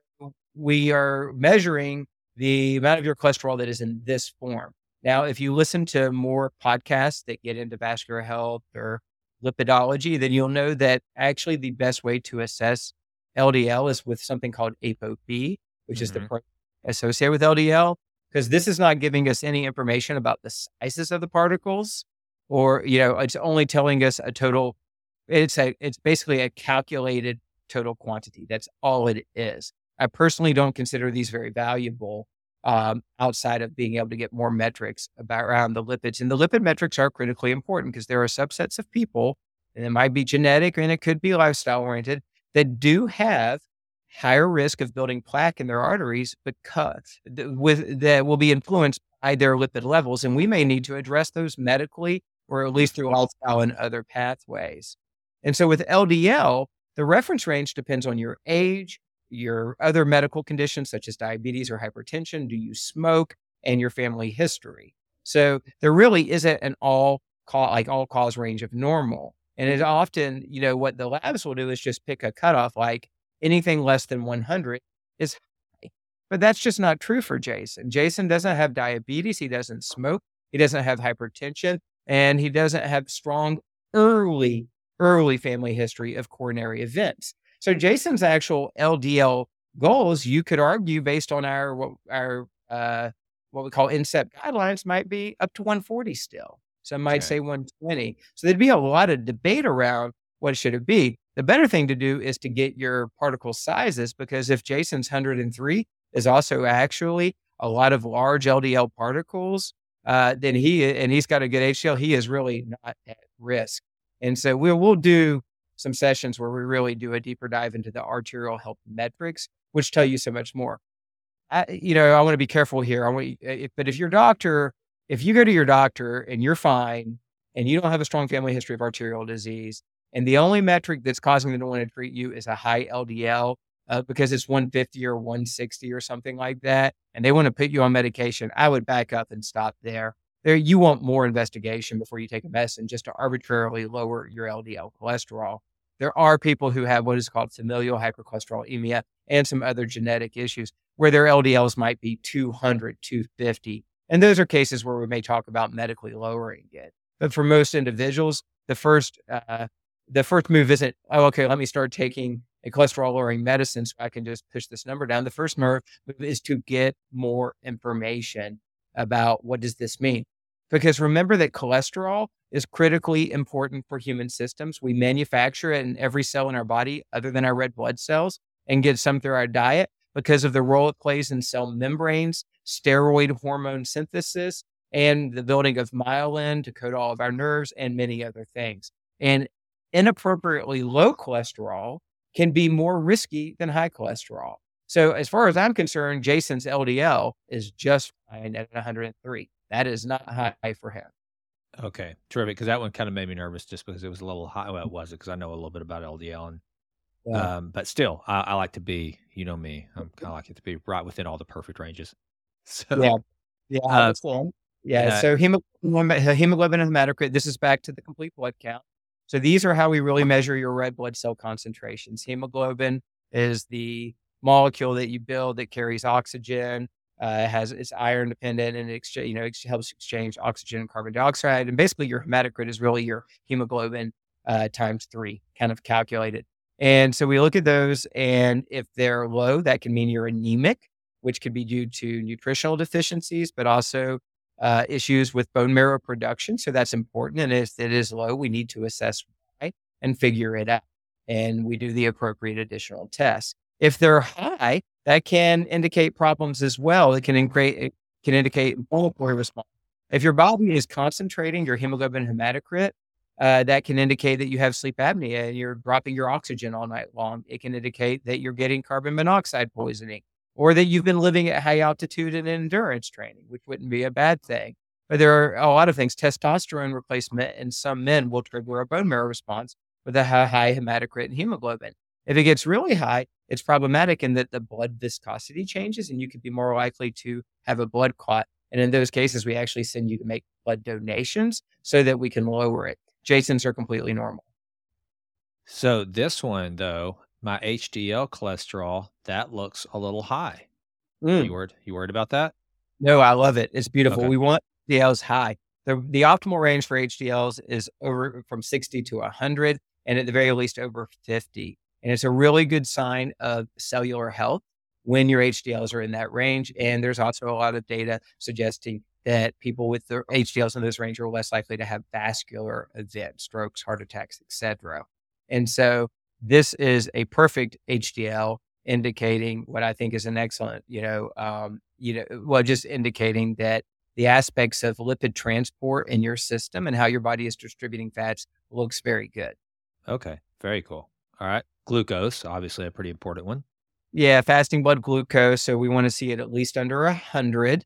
we are measuring the amount of your cholesterol that is in this form. Now, if you listen to more podcasts that get into vascular health or lipidology, then you'll know that actually the best way to assess L D L is with something called ApoB, which mm-hmm. is the protein associated with L D L, because this is not giving us any information about the sizes of the particles, or, you know, it's only telling us a total. It's a, it's basically a calculated total quantity. That's all it is. I personally don't consider these very valuable um, outside of being able to get more metrics about around the lipids. And the lipid metrics are critically important because there are subsets of people, and it might be genetic and it could be lifestyle oriented, that do have higher risk of building plaque in their arteries because with that will be influenced by their lipid levels. And we may need to address those medically or at least through lifestyle and other pathways. And so with L D L, the reference range depends on your age, your other medical conditions such as diabetes or hypertension, do you smoke, and your family history. So there really isn't an all cause, like all cause range of normal. And it often, you know, what the labs will do is just pick a cutoff, like anything less than one hundred is high. But that's just not true for Jason. Jason doesn't have diabetes. He doesn't smoke. He doesn't have hypertension, and he doesn't have strong early, early family history of coronary events. So Jason's actual L D L goals, you could argue based on our, what, our, uh, what we call INSEP guidelines, might be up to one forty still. Some might say one twenty. So there'd be a lot of debate around what should it be. The better thing to do is to get your particle sizes, because if Jason's one hundred three is also actually a lot of large L D L particles, uh, then he, and he's got a good H D L, he is really not at risk. And so we'll, we'll do some sessions where we really do a deeper dive into the arterial health metrics, which tell you so much more. I, you know, I want to be careful here. I want, if, but if your doctor, if you go to your doctor and you're fine and you don't have a strong family history of arterial disease, and the only metric that's causing them to want to treat you is a high L D L uh, because it's one fifty or one sixty or something like that, and they want to put you on medication, I would back up and stop there. There, you want more investigation before you take a medicine just to arbitrarily lower your L D L cholesterol. There are people who have what is called familial hypercholesterolemia and some other genetic issues where their L D Ls might be two hundred, two fifty. And those are cases where we may talk about medically lowering it. But for most individuals, the first uh, the first move isn't, oh, okay, let me start taking a cholesterol-lowering medicine so I can just push this number down. The first move is to get more information about what does this mean. Because remember that cholesterol is critically important for human systems. We manufacture it in every cell in our body other than our red blood cells, and get some through our diet because of the role it plays in cell membranes, steroid hormone synthesis, and the building of myelin to coat all of our nerves and many other things. And inappropriately low cholesterol can be more risky than high cholesterol. So as far as I'm concerned, Jason's L D L is just fine at one hundred three. That is not high for him. Okay, terrific. Because that one kind of made me nervous just because it was a little high. Well, it wasn't, because I know a little bit about L D L. And, yeah. um, but still, I, I like to be, you know me, I'm, I like it to be right within all the perfect ranges. So Yeah, yeah, uh, that's cool. yeah. yeah. So hemoglobin, hemoglobin and hematocrit, this is back to the complete blood count. So these are how we really measure your red blood cell concentrations. Hemoglobin is the molecule that you build that carries oxygen. Uh, it has it's iron dependent and it ex- you know it helps exchange oxygen and carbon dioxide. And basically, your hematocrit is really your hemoglobin uh, times three, kind of calculated. And so we look at those, and if they're low, that can mean you're anemic, which could be due to nutritional deficiencies, but also uh, issues with bone marrow production. So that's important. And if it is low, we need to assess why and figure it out. And we do the appropriate additional tests. If they're high, that can indicate problems as well. It can increase, it can indicate bulbar response. If your body is concentrating your hemoglobin hematocrit, uh, that can indicate that you have sleep apnea and you're dropping your oxygen all night long. It can indicate that you're getting carbon monoxide poisoning, or that you've been living at high altitude and endurance training, which wouldn't be a bad thing. But there are a lot of things. Testosterone replacement in some men will trigger a bone marrow response with a high, high hematocrit and hemoglobin. If it gets really high, it's problematic in that the blood viscosity changes and you could be more likely to have a blood clot. And in those cases, we actually send you to make blood donations so that we can lower it. Jason's are completely normal. So this one, though, my H D L cholesterol, that looks a little high. Mm. You worried, you worried about that? No, I love it. It's beautiful. Okay. We want H D Ls high. The, the optimal range for H D Ls is over from sixty to one hundred, and at the very least over fifty. And it's a really good sign of cellular health when your H D Ls are in that range. And there's also a lot of data suggesting that people with their H D Ls in this range are less likely to have vascular events, strokes, heart attacks, et cetera. And so this is a perfect H D L indicating what I think is an excellent, you know, um, you know, well, just indicating that the aspects of lipid transport in your system and how your body is distributing fats looks very good. Okay, very cool. All right. Glucose, obviously a pretty important one. Yeah, fasting blood glucose. So we want to see it at least under one hundred.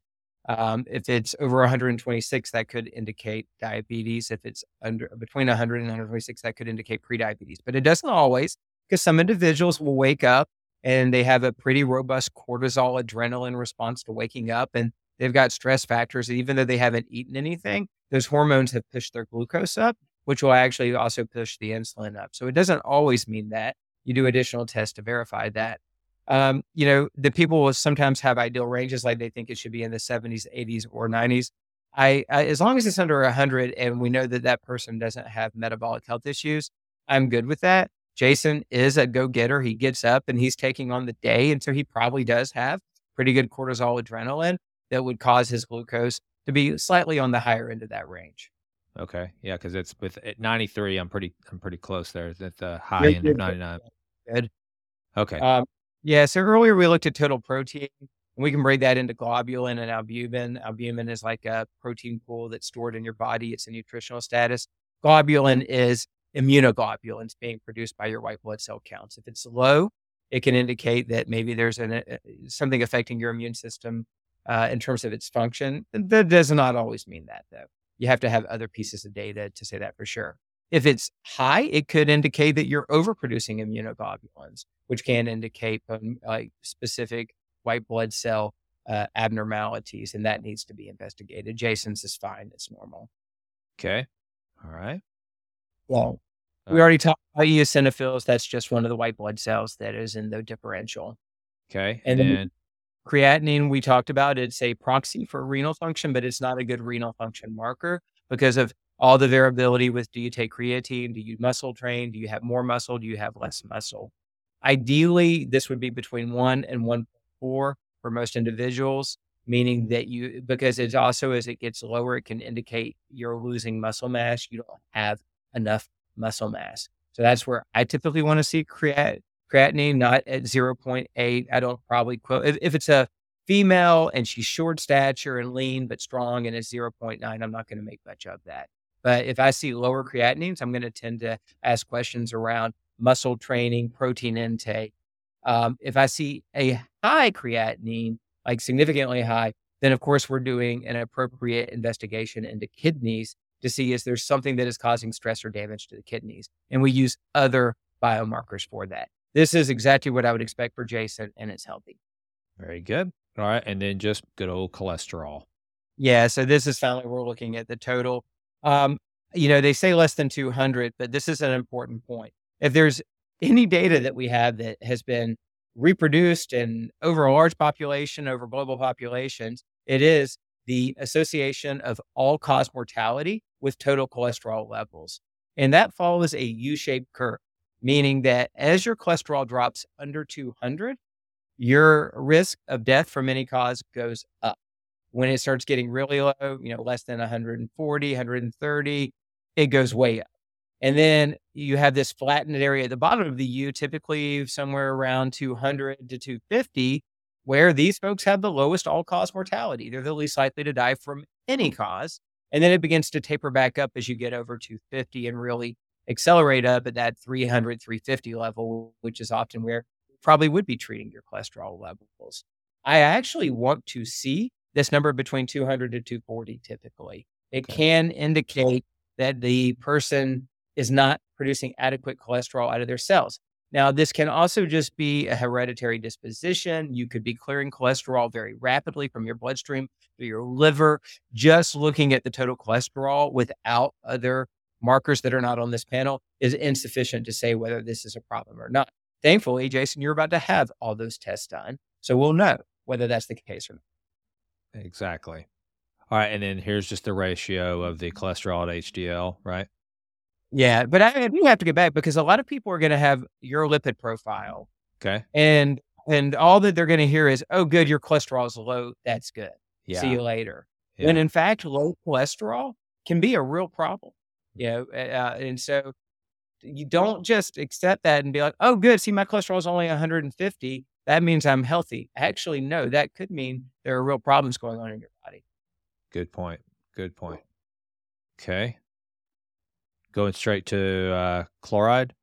Um, if it's over one hundred twenty-six, that could indicate diabetes. If it's under between one hundred and one hundred twenty-six, that could indicate prediabetes. But it doesn't always, because some individuals will wake up and they have a pretty robust cortisol adrenaline response to waking up, and they've got stress factors. And even though they haven't eaten anything, those hormones have pushed their glucose up, which will actually also push the insulin up. So it doesn't always mean that. You do additional tests to verify that. Um, you know, the people will sometimes have ideal ranges, like they think it should be in the seventies, eighties, or nineties. I, I as long as it's under one hundred and we know that that person doesn't have metabolic health issues, I'm good with that. Jason is a go-getter. He gets up and he's taking on the day. And so he probably does have pretty good cortisol adrenaline that would cause his glucose to be slightly on the higher end of that range. Okay. Yeah. Cause it's with at ninety-three, I'm pretty, I'm pretty close there at the high good, end of ninety-nine. Good. Okay. Um, yeah. So earlier we looked at total protein, and we can break that into globulin and albumin. Albumin is like a protein pool that's stored in your body. It's a nutritional status. Globulin is immunoglobulins being produced by your white blood cell counts. If it's low, it can indicate that maybe there's an, uh, something affecting your immune system uh, in terms of its function. That does not always mean that though. You have to have other pieces of data to say that for sure. If it's high, it could indicate that you're overproducing immunoglobulins, which can indicate um, like specific white blood cell uh, abnormalities, and that needs to be investigated. Jason's is fine. It's normal. Okay. All right. Well, we already talked about eosinophils. That's just one of the white blood cells that is in the differential. Okay. And then... And- Creatinine, we talked about, it's a proxy for renal function, but it's not a good renal function marker because of all the variability with, do you take creatine? Do you muscle train? Do you have more muscle? Do you have less muscle? Ideally, this would be between one and one point four for most individuals, meaning that you, because it's also, as it gets lower, it can indicate you're losing muscle mass. You don't have enough muscle mass. So that's where I typically want to see creatinine. Creatinine, not at zero point eight. I don't probably quote. If, if it's a female and she's short stature and lean, but strong and it's zero point nine, I'm not going to make much of that. But if I see lower creatinines, I'm going to tend to ask questions around muscle training, protein intake. Um, if I see a high creatinine, like significantly high, then of course we're doing an appropriate investigation into kidneys to see if there's something that is causing stress or damage to the kidneys. And we use other biomarkers for that. This is exactly what I would expect for Jason, and it's healthy. Very good. All right. And then just good old cholesterol. Yeah. So this is finally, we're looking at the total. Um, you know, they say less than two hundred, but this is an important point. If there's any data that we have that has been reproduced and over a large population, over global populations, it is the association of all-cause mortality with total cholesterol levels. And that follows a U-shaped curve, meaning that as your cholesterol drops under two hundred, your risk of death from any cause goes up. When it starts getting really low, you know, less than one forty, one thirty, it goes way up. And then you have this flattened area at the bottom of the U, typically somewhere around two hundred to two fifty, where these folks have the lowest all-cause mortality. They're the least likely to die from any cause. And then it begins to taper back up as you get over two fifty and really accelerate up at that three hundred, three fifty level, which is often where you probably would be treating your cholesterol levels. I actually want to see this number between two hundred to two forty typically. It okay. can indicate that the person is not producing adequate cholesterol out of their cells. Now, this can also just be a hereditary disposition. You could be clearing cholesterol very rapidly from your bloodstream, through your liver, just looking at the total cholesterol without other markers that are not on this panel is insufficient to say whether this is a problem or not. Thankfully, Jason, you're about to have all those tests done, so we'll know whether that's the case or not. Exactly. All right, and then here's just the ratio of the cholesterol to H D L, right? Yeah, but I we have to get back because a lot of people are going to have your lipid profile. Okay. And and all that they're going to hear is, oh, good, your cholesterol is low. That's good. Yeah. See you later. Yeah. When in fact, low cholesterol can be a real problem. You know, uh, and so you don't just accept that and be like, oh, good. See, my cholesterol is only one hundred fifty. That means I'm healthy. Actually, no, that could mean there are real problems going on in your body. Good point. Good point. Okay. Going straight to uh, chloride?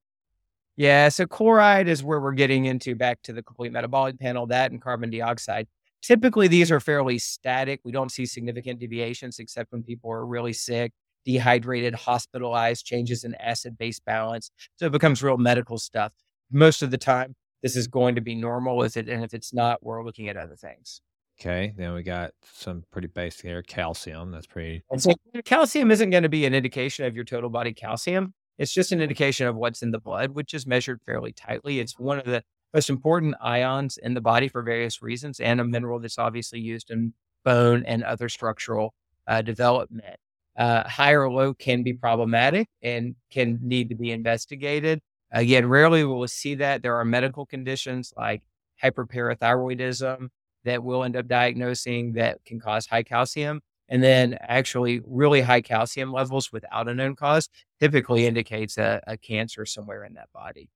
Yeah, so chloride is where we're getting into back to the complete metabolic panel, that and carbon dioxide. Typically, these are fairly static. We don't see significant deviations except when people are really sick, dehydrated, hospitalized, changes in acid-base balance. So it becomes real medical stuff. Most of the time, this is going to be normal, is it? And if it's not, we're looking at other things. Okay, then we got some pretty basic here, calcium. That's pretty... And so calcium isn't going to be an indication of your total body calcium. It's just an indication of what's in the blood, which is measured fairly tightly. It's one of the most important ions in the body for various reasons, and a mineral that's obviously used in bone and other structural uh, development. Uh, high or low can be problematic and can need to be investigated. Again, rarely will we see that. There are medical conditions like hyperparathyroidism that we'll end up diagnosing that can cause high calcium. And then actually really high calcium levels without a known cause typically indicates a, a cancer somewhere in that body.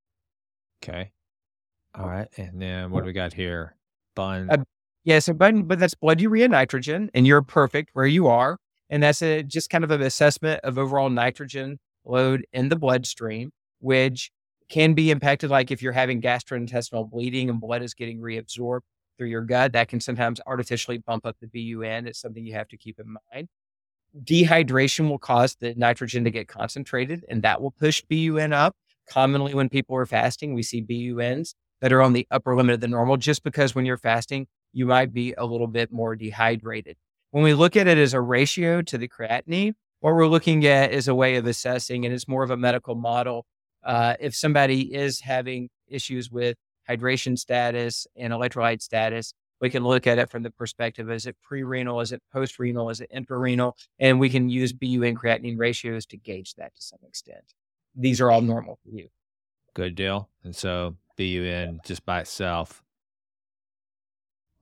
Okay. All right. And then what do we got here? Bun. Uh, yeah, so bun, but that's blood urea nitrogen, and you're perfect where you are. And that's a, just kind of an assessment of overall nitrogen load in the bloodstream, which can be impacted. Like if you're having gastrointestinal bleeding and blood is getting reabsorbed through your gut, that can sometimes artificially bump up the B U N. It's something you have to keep in mind. Dehydration will cause the nitrogen to get concentrated, and that will push B U N up. Commonly, when people are fasting, we see B U Ns that are on the upper limit of the normal, just because when you're fasting, you might be a little bit more dehydrated. When we look at it as a ratio to the creatinine, what we're looking at is a way of assessing, and it's more of a medical model. Uh, if somebody is having issues with hydration status and electrolyte status, we can look at it from the perspective, is it pre-renal, is it post-renal, is it intra-renal? And we can use B U N creatinine ratios to gauge that to some extent. These are all normal for you. Good deal. And so B U N just by itself,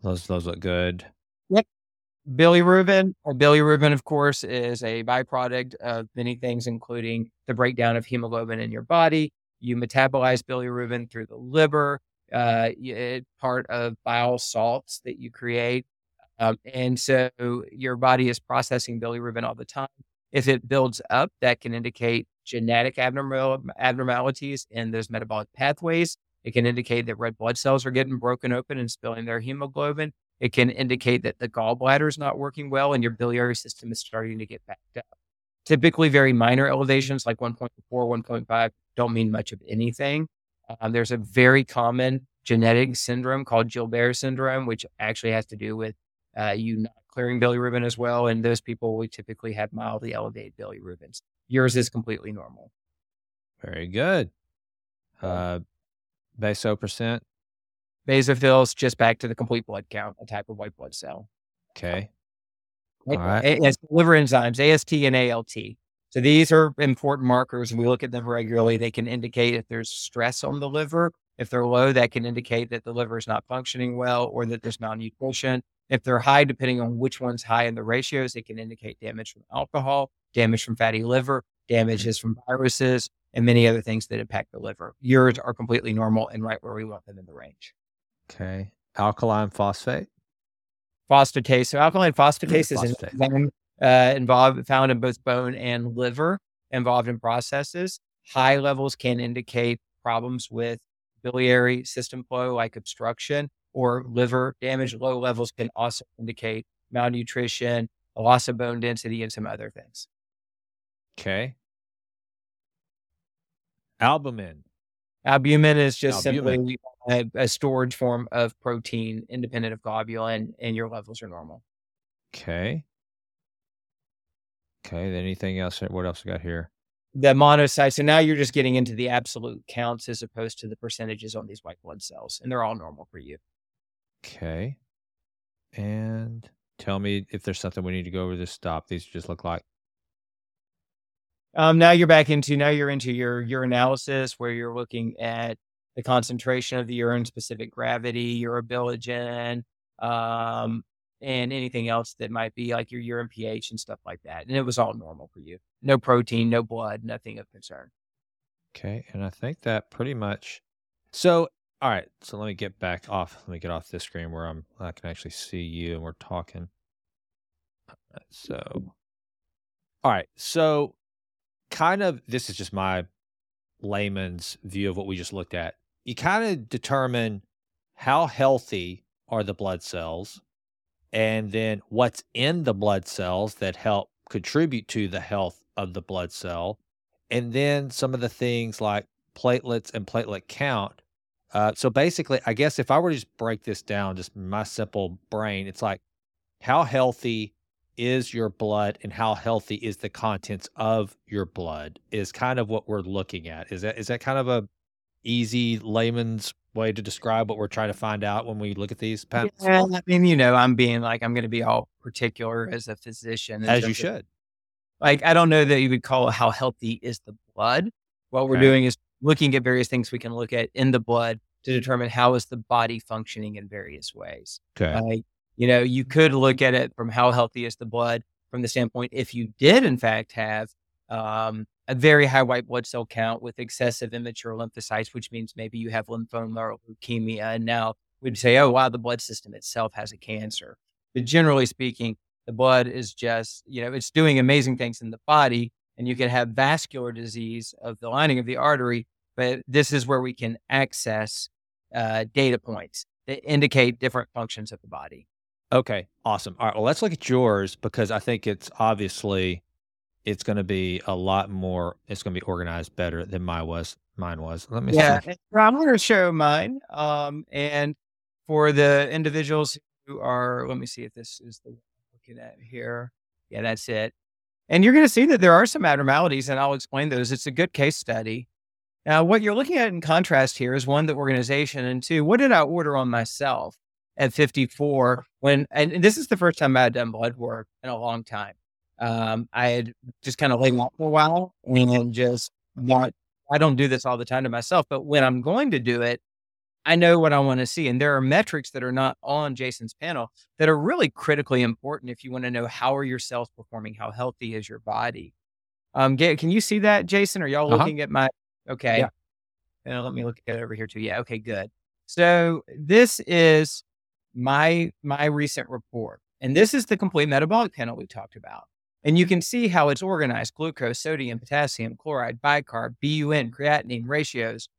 those those look good. Yep. Bilirubin, or bilirubin, of course, is a byproduct of many things, including the breakdown of hemoglobin in your body. You metabolize bilirubin through the liver. Uh, it's part of bile salts that you create. Um, and so your body is processing bilirubin all the time. If it builds up, that can indicate genetic abnormal, abnormalities in those metabolic pathways. It can indicate that red blood cells are getting broken open and spilling their hemoglobin. It can indicate that the gallbladder is not working well and your biliary system is starting to get backed up. Typically, very minor elevations like one point four, one point five don't mean much of anything. Um, there's a very common genetic syndrome called Gilbert syndrome, which actually has to do with uh, you not clearing bilirubin as well. And those people will typically have mildly elevated bilirubins. Yours is completely normal. Very good. Uh, baso percent? Basophils, just back to the complete blood count, a type of white blood cell. Okay. All right. It, it's liver enzymes, A S T and A L T. So these are important markers, and we look at them regularly. They can indicate if there's stress on the liver. If they're low, that can indicate that the liver is not functioning well or that there's malnutrition. If they're high, depending on which one's high in the ratios, it can indicate damage from alcohol, damage from fatty liver, damages from viruses, and many other things that impact the liver. Yours are completely normal and right where we want them in the range. Okay. Alkaline phosphate? Phosphatase. So alkaline phosphatase is an uh, involved, found in both bone and liver, involved in processes. High levels can indicate problems with biliary system flow, like obstruction or liver damage. Low levels can also indicate malnutrition, a loss of bone density, and some other things. Okay. Albumin. Albumin is just albumin. simply a, a storage form of protein independent of globulin, and your levels are normal. Okay. Okay. Anything else? What else we got here? The monocytes. So now you're just getting into the absolute counts as opposed to the percentages on these white blood cells, and they're all normal for you. Okay. And tell me if there's something we need to go over. This stop. These just look like. Um, now you're back into, now you're into your urinalysis, where you're looking at the concentration of the urine, specific gravity, urobilinogen, um, and anything else that might be like your urine pH and stuff like that. And it was all normal for you. No protein, no blood, nothing of concern. Okay. And I think that pretty much, so, all right. So let me get back off. Let me get off this screen where I'm, I can actually see you and we're talking. So, all right. So, kind of, this is just my layman's view of what we just looked at. You kind of determine how healthy are the blood cells, and then what's in the blood cells that help contribute to the health of the blood cell. And then some of the things like platelets and platelet count. Uh, so basically, I guess if I were to just break this down, just my simple brain, it's like, how healthy is your blood and how healthy is the contents of your blood is kind of what we're looking at. Is that, is that kind of a easy layman's way to describe what we're trying to find out when we look at these panels? Yeah, I mean, you know, I'm being like, I'm going to be all particular as a physician. As you should. Of, like, I don't know that you would call it how healthy is the blood. What we're okay. doing is looking at various things we can look at in the blood to determine how is the body functioning in various ways. Okay. Like, you know, you could look at it from how healthy is the blood from the standpoint, if you did, in fact, have um, a very high white blood cell count with excessive immature lymphocytes, which means maybe you have lymphoma or leukemia. And now we'd say, oh, wow, the blood system itself has a cancer. But generally speaking, the blood is just, you know, it's doing amazing things in the body. And you can have vascular disease of the lining of the artery. But this is where we can access uh, data points that indicate different functions of the body. Okay, awesome. All right, well, let's look at yours, because I think it's obviously, it's going to be a lot more, it's going to be organized better than mine was. Mine was. Let me yeah, see. Yeah, I'm going to show mine. Um, and for the individuals who are, let me see if this is the one I'm looking at here. Yeah, that's it. And you're going to see that there are some abnormalities, and I'll explain those. It's a good case study. Now, what you're looking at in contrast here is, one, the organization, and two, what did I order on myself? At fifty-four, when, and this is the first time I had done blood work in a long time. Um, I had just kind of laid off for a while and just want, I don't do this all the time to myself, but when I'm going to do it, I know what I want to see. And there are metrics that are not on Jason's panel that are really critically important if you want to know how are your cells performing, how healthy is your body. Um, can you see that, Jason? Are y'all uh-huh. looking at my, okay. Yeah. And let me look at it over here too. Yeah. Okay, good. So this is my my recent report. And this is the complete metabolic panel we talked about. And you can see how it's organized: glucose, sodium, potassium, chloride, bicarb, B U N, creatinine, ratios,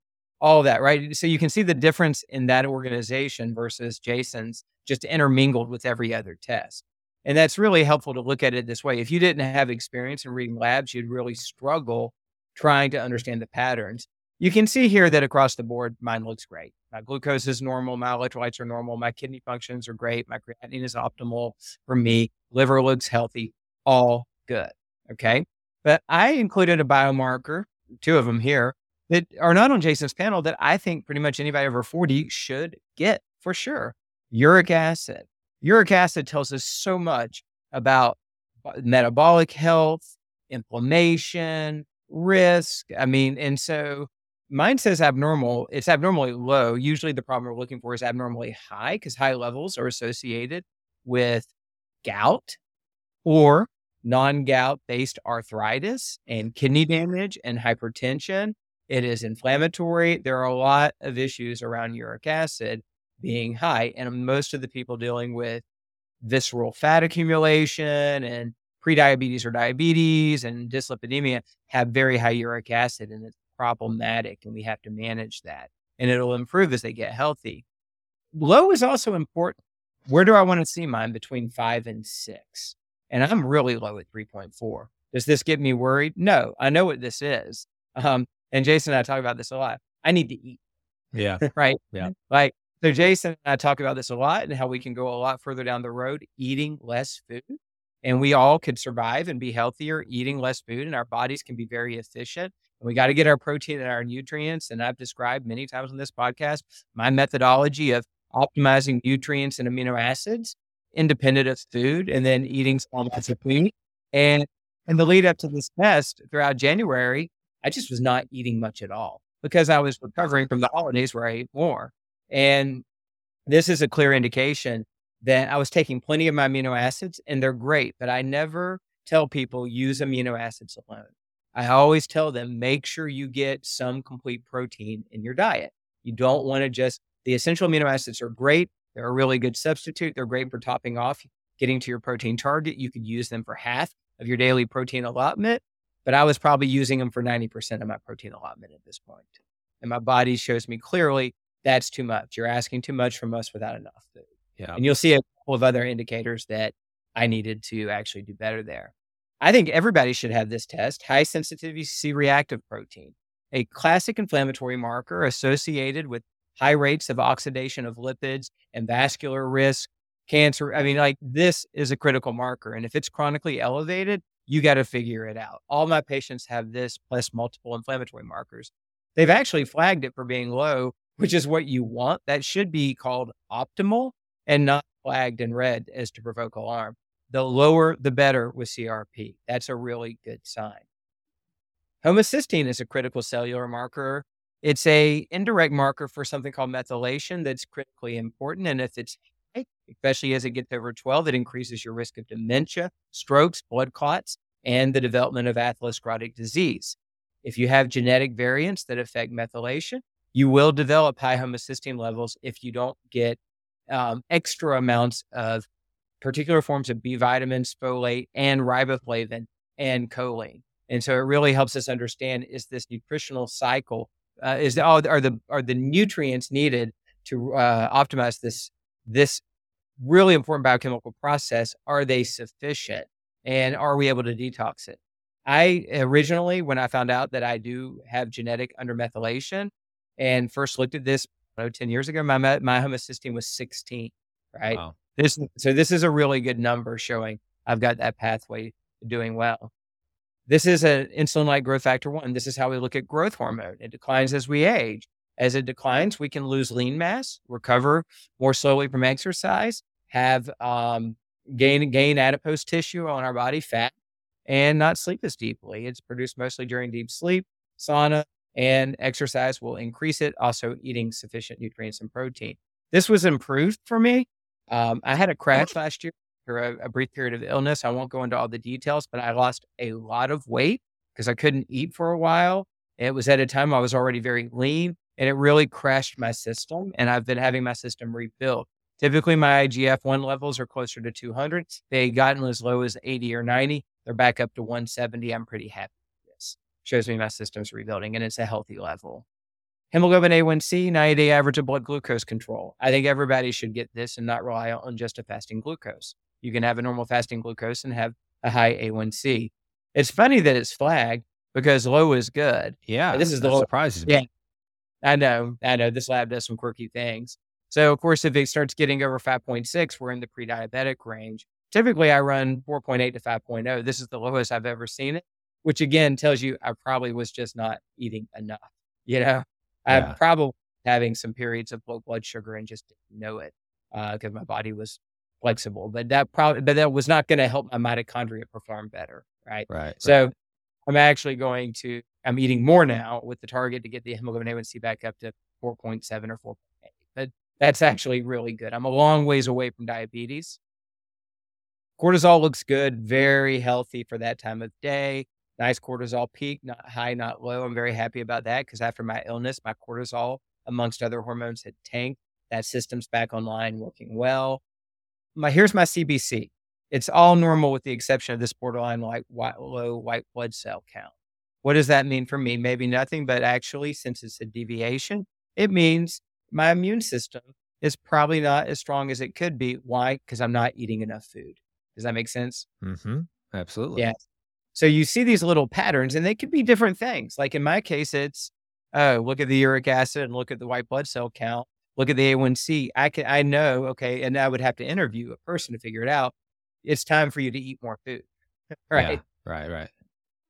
all that, right? So you can see the difference in that organization versus Jason's just intermingled with every other test. And that's really helpful to look at it this way. If you didn't have experience in reading labs, you'd really struggle trying to understand the patterns. You can see here that across the board, mine looks great. My glucose is normal. My electrolytes are normal. My kidney functions are great. My creatinine is optimal for me. Liver looks healthy. All good. Okay. But I included a biomarker, two of them here, that are not on Jason's panel that I think pretty much anybody over forty should get for sure. Uric acid. Uric acid tells us so much about metabolic health, inflammation, risk. I mean, and so mine says abnormal. It's abnormally low. Usually the problem we're looking for is abnormally high, because high levels are associated with gout or non-gout based arthritis and kidney damage and hypertension. It is inflammatory. There are a lot of issues around uric acid being high. And most of the people dealing with visceral fat accumulation and prediabetes or diabetes and dyslipidemia have very high uric acid, and it's problematic, and we have to manage that. And it'll improve as they get healthy. Low is also important. Where do I want to see mine? Between five and six. And I'm really low at three point four. Does this get me worried? No, I know what this is. Um, and Jason and I talk about this a lot. I need to eat. Yeah. Right? Yeah. Like, so Jason and I talk about this a lot and how we can go a lot further down the road eating less food. And we all could survive and be healthier eating less food, and our bodies can be very efficient. And we got to get our protein and our nutrients. And I've described many times on this podcast my methodology of optimizing nutrients and amino acids independent of food, and then eating small amounts of food. And in the lead up to this test throughout January, I just was not eating much at all because I was recovering from the holidays where I ate more. And this is a clear indication that I was taking plenty of my amino acids, and they're great, but I never tell people use amino acids alone. I always tell them, make sure you get some complete protein in your diet. You don't want to just, the essential amino acids are great. They're a really good substitute. They're great for topping off, getting to your protein target. You could use them for half of your daily protein allotment, but I was probably using them for ninety percent of my protein allotment at this point. And my body shows me clearly that's too much. You're asking too much from us without enough food. Yeah. And you'll see a couple of other indicators that I needed to actually do better there. I think everybody should have this test, high sensitivity C-reactive protein, a classic inflammatory marker associated with high rates of oxidation of lipids and vascular risk, cancer. I mean, like, this is a critical marker. And if it's chronically elevated, you got to figure it out. All my patients have this plus multiple inflammatory markers. They've actually flagged it for being low, which is what you want. That should be called optimal and not flagged in red as to provoke alarm. The lower, the better with C R P. That's a really good sign. Homocysteine is a critical cellular marker. It's a indirect marker for something called methylation that's critically important. And if it's high, especially as it gets over twelve, it increases your risk of dementia, strokes, blood clots, and the development of atherosclerotic disease. If you have genetic variants that affect methylation, you will develop high homocysteine levels if you don't get um, extra amounts of particular forms of B vitamins, folate, and riboflavin, and choline. And so it really helps us understand, is this nutritional cycle, uh, is the, are the are the nutrients needed to uh, optimize this this really important biochemical process, are they sufficient? And are we able to detox it? I originally, when I found out that I do have genetic undermethylation and first looked at this I don't know, ten years ago, my my homocysteine was sixteen, right? Wow. This, so this is a really good number showing I've got that pathway doing well. This is an insulin-like growth factor one. This is how we look at growth hormone. It declines as we age. As it declines, we can lose lean mass, recover more slowly from exercise, have um, gain gain adipose tissue on our body, fat, and not sleep as deeply. It's produced mostly during deep sleep, sauna, and exercise will increase it. Also, eating sufficient nutrients and protein. This was improved for me. Um, I had a crash last year after a, a brief period of illness. I won't go into all the details, but I lost a lot of weight because I couldn't eat for a while. It was at a time I was already very lean, and it really crashed my system. And I've been having my system rebuilt. Typically, my I G F one levels are closer to two hundred. They had gotten as low as eighty or ninety. They're back up to one seventy. I'm pretty happy with this. Shows me my system's rebuilding, and it's a healthy level. Hemoglobin A one C, ninety-day average of blood glucose control. I think everybody should get this and not rely on just a fasting glucose. You can have a normal fasting glucose and have a high A one C. It's funny that it's flagged because low is good. Yeah, this is the surprises me. Yeah, I know, I know. This lab does some quirky things. So, of course, if it starts getting over five point six, we're in the pre-diabetic range. Typically, I run four point eight to five point oh. This is the lowest I've ever seen it, which again tells you I probably was just not eating enough, you know? Yeah. I'm probably having some periods of low blood sugar and just didn't know it because uh, my body was flexible. But that probably, but that was not going to help my mitochondria perform better, right? Right. So right. I'm actually going to, I'm eating more now with the target to get the hemoglobin A one C back up to four point seven or four point eight. But that's actually really good. I'm a long ways away from diabetes. cortisol looks good, very healthy for that time of day. Nice cortisol peak, not high, not low. I'm very happy about that because after my illness, my cortisol, amongst other hormones, had tanked. That system's back online, working well. My Here's my C B C. It's all normal with the exception of this borderline like white, low white blood cell count. What does that mean for me? Maybe nothing, but actually, since it's a deviation, it means my immune system is probably not as strong as it could be. Why? Because I'm not eating enough food. Does that make sense? Mm-hmm. Absolutely. Yeah. So you see these little patterns, and they could be different things. Like in my case, it's, oh, look at the uric acid and look at the white blood cell count. Look at the A one C. I can, I know, okay, and I would have to interview a person to figure it out. It's time for you to eat more food, right? Yeah, right, right.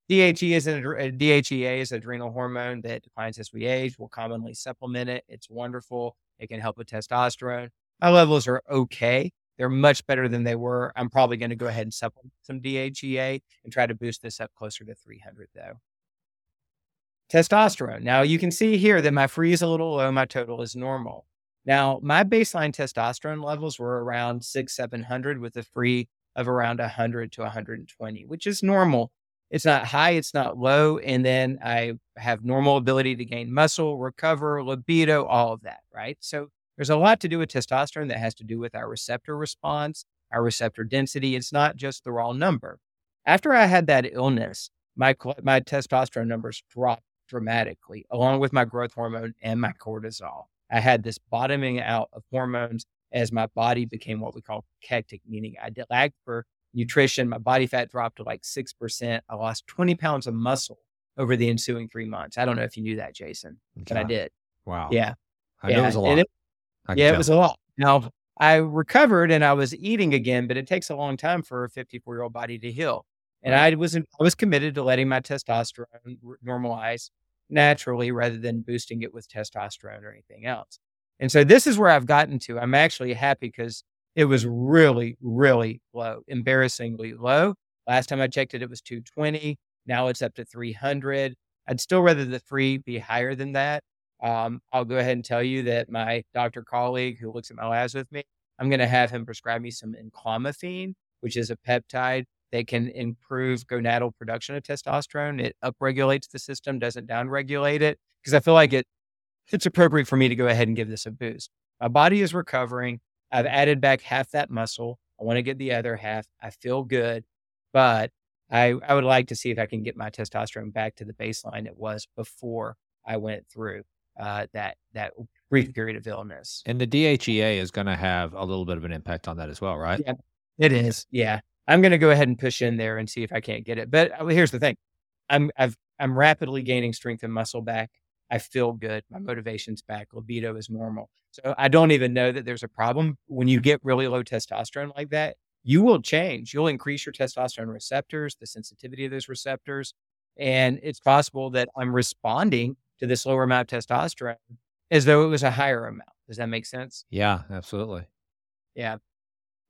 D H E is an, D H E A is adrenal hormone that declines as we age. We'll commonly supplement it. It's wonderful. It can help with testosterone. My levels are okay. They're much better than they were. I'm probably going to go ahead and supplement some D H E A and try to boost this up closer to three hundred, though. Testosterone. Now, you can see here that my free is a little low. My total is normal. Now, my baseline testosterone levels were around six, seven hundred with a free of around one hundred to one hundred twenty, which is normal. It's not high. It's not low. And then I have normal ability to gain muscle, recover, libido, all of that, right? So there's a lot to do with testosterone that has to do with our receptor response, our receptor density. It's not just the raw number. After I had that illness, my my testosterone numbers dropped dramatically, along with my growth hormone and my cortisol. I had this bottoming out of hormones as my body became what we call cachectic, meaning I lagged for nutrition. My body fat dropped to like six percent. I lost twenty pounds of muscle over the ensuing three months. I don't know if you knew that, Jason, but yeah. I did. Wow. Yeah. I yeah. know it was a lot. Yeah, tell. It was a lot. Now, I recovered and I was eating again, but it takes a long time for a fifty-four-year-old body to heal. And right. I was I was committed to letting my testosterone normalize naturally rather than boosting it with testosterone or anything else. And so this is where I've gotten to. I'm actually happy because it was really, really low, embarrassingly low. Last time I checked it, it was two twenty. Now it's up to three hundred. I'd still rather the free be higher than that. Um, I'll go ahead and tell you that my doctor colleague who looks at my labs with me, I'm going to have him prescribe me some enclomiphene, which is a peptide that can improve gonadal production of testosterone. It upregulates the system, doesn't downregulate it, because I feel like it it's appropriate for me to go ahead and give this a boost. My body is recovering. I've added back half that muscle. I want to get the other half. I feel good, but I, I would like to see if I can get my testosterone back to the baseline it was before I went through Uh, that that brief period of illness. And the D H E A is going to have a little bit of an impact on that as well, right? Yeah, it is. Yeah, I'm going to go ahead and push in there and see if I can't get it. But here's the thing: I'm I've I'm rapidly gaining strength and muscle back. I feel good. My motivation's back. Libido is normal. So I don't even know that there's a problem. When you get really low testosterone like that, you will change. You'll increase your testosterone receptors, the sensitivity of those receptors, and it's possible that I'm responding to this lower amount of testosterone as though it was a higher amount. Does that make sense? Yeah, absolutely. Yeah.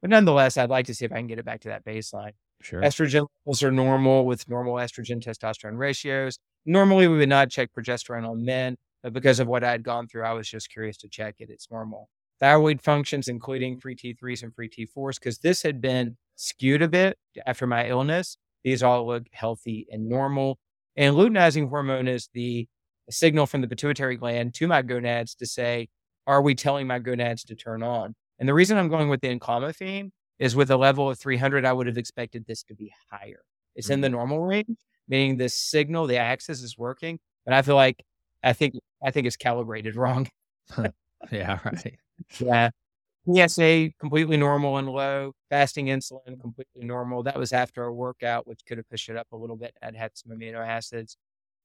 But nonetheless, I'd like to see if I can get it back to that baseline. Sure. Estrogen levels are normal with normal estrogen testosterone ratios. Normally, we would not check progesterone on men, but because of what I had gone through, I was just curious to check it. It's normal. Thyroid functions, including free T threes and free T fours, because this had been skewed a bit after my illness. These all look healthy and normal. And luteinizing hormone is the a signal from the pituitary gland to my gonads to say, are we telling my gonads to turn on? And the reason I'm going with the enclomiphene is with a level of three hundred, I would have expected this to be higher. It's mm-hmm. in the normal range, meaning this signal, the axis is working. But I feel like, I think, I think it's calibrated wrong. Yeah, right. Yeah. P S A, completely normal and low. Fasting insulin, completely normal. That was after a workout, which could have pushed it up a little bit. I'd had some amino acids.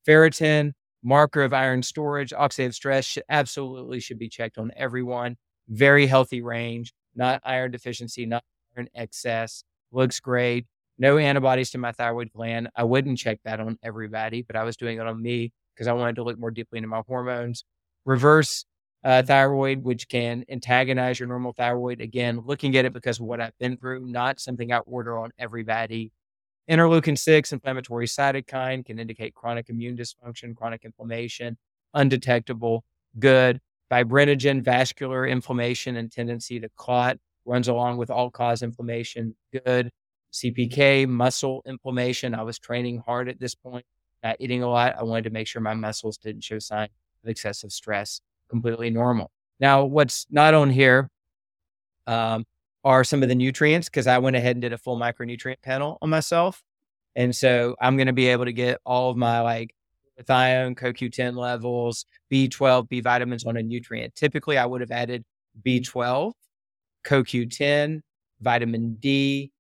Ferritin, marker of iron storage, oxidative stress should, absolutely should be checked on everyone. Very healthy range, not iron deficiency, not iron excess. Looks great. No antibodies to my thyroid gland. I wouldn't check that on everybody, but I was doing it on me because I wanted to look more deeply into my hormones. Reverse uh, thyroid, which can antagonize your normal thyroid. Again, looking at it because of what I've been through, not something I order on everybody. Interleukin six, inflammatory cytokine, can indicate chronic immune dysfunction, chronic inflammation, undetectable, good. Fibrinogen, vascular inflammation and tendency to clot, runs along with all-cause inflammation, good. C P K, muscle inflammation. I was training hard at this point, not eating a lot. I wanted to make sure my muscles didn't show signs of excessive stress, completely normal. Now, what's not on here um, are some of the nutrients, because I went ahead and did a full micronutrient panel on myself. And so I'm going to be able to get all of my like glutathione, C O Q ten levels, B twelve, B vitamins on a nutrient. Typically, I would have added B twelve, C O Q ten, vitamin D,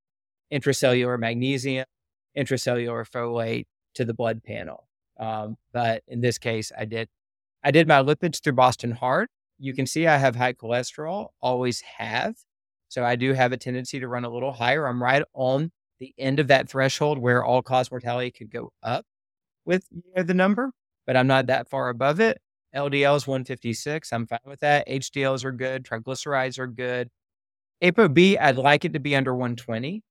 intracellular magnesium, intracellular folate to the blood panel. Um, but in this case, I did I did my lipids through Boston Heart. You can see I have high cholesterol, always have. So I do have a tendency to run a little higher. I'm right on the end of that threshold where all-cause mortality could go up with, you know, the number, but I'm not that far above it. L D L is one fifty-six. I'm fine with that. H D Ls are good. Triglycerides are good. ApoB, I'd like it to be under one twenty.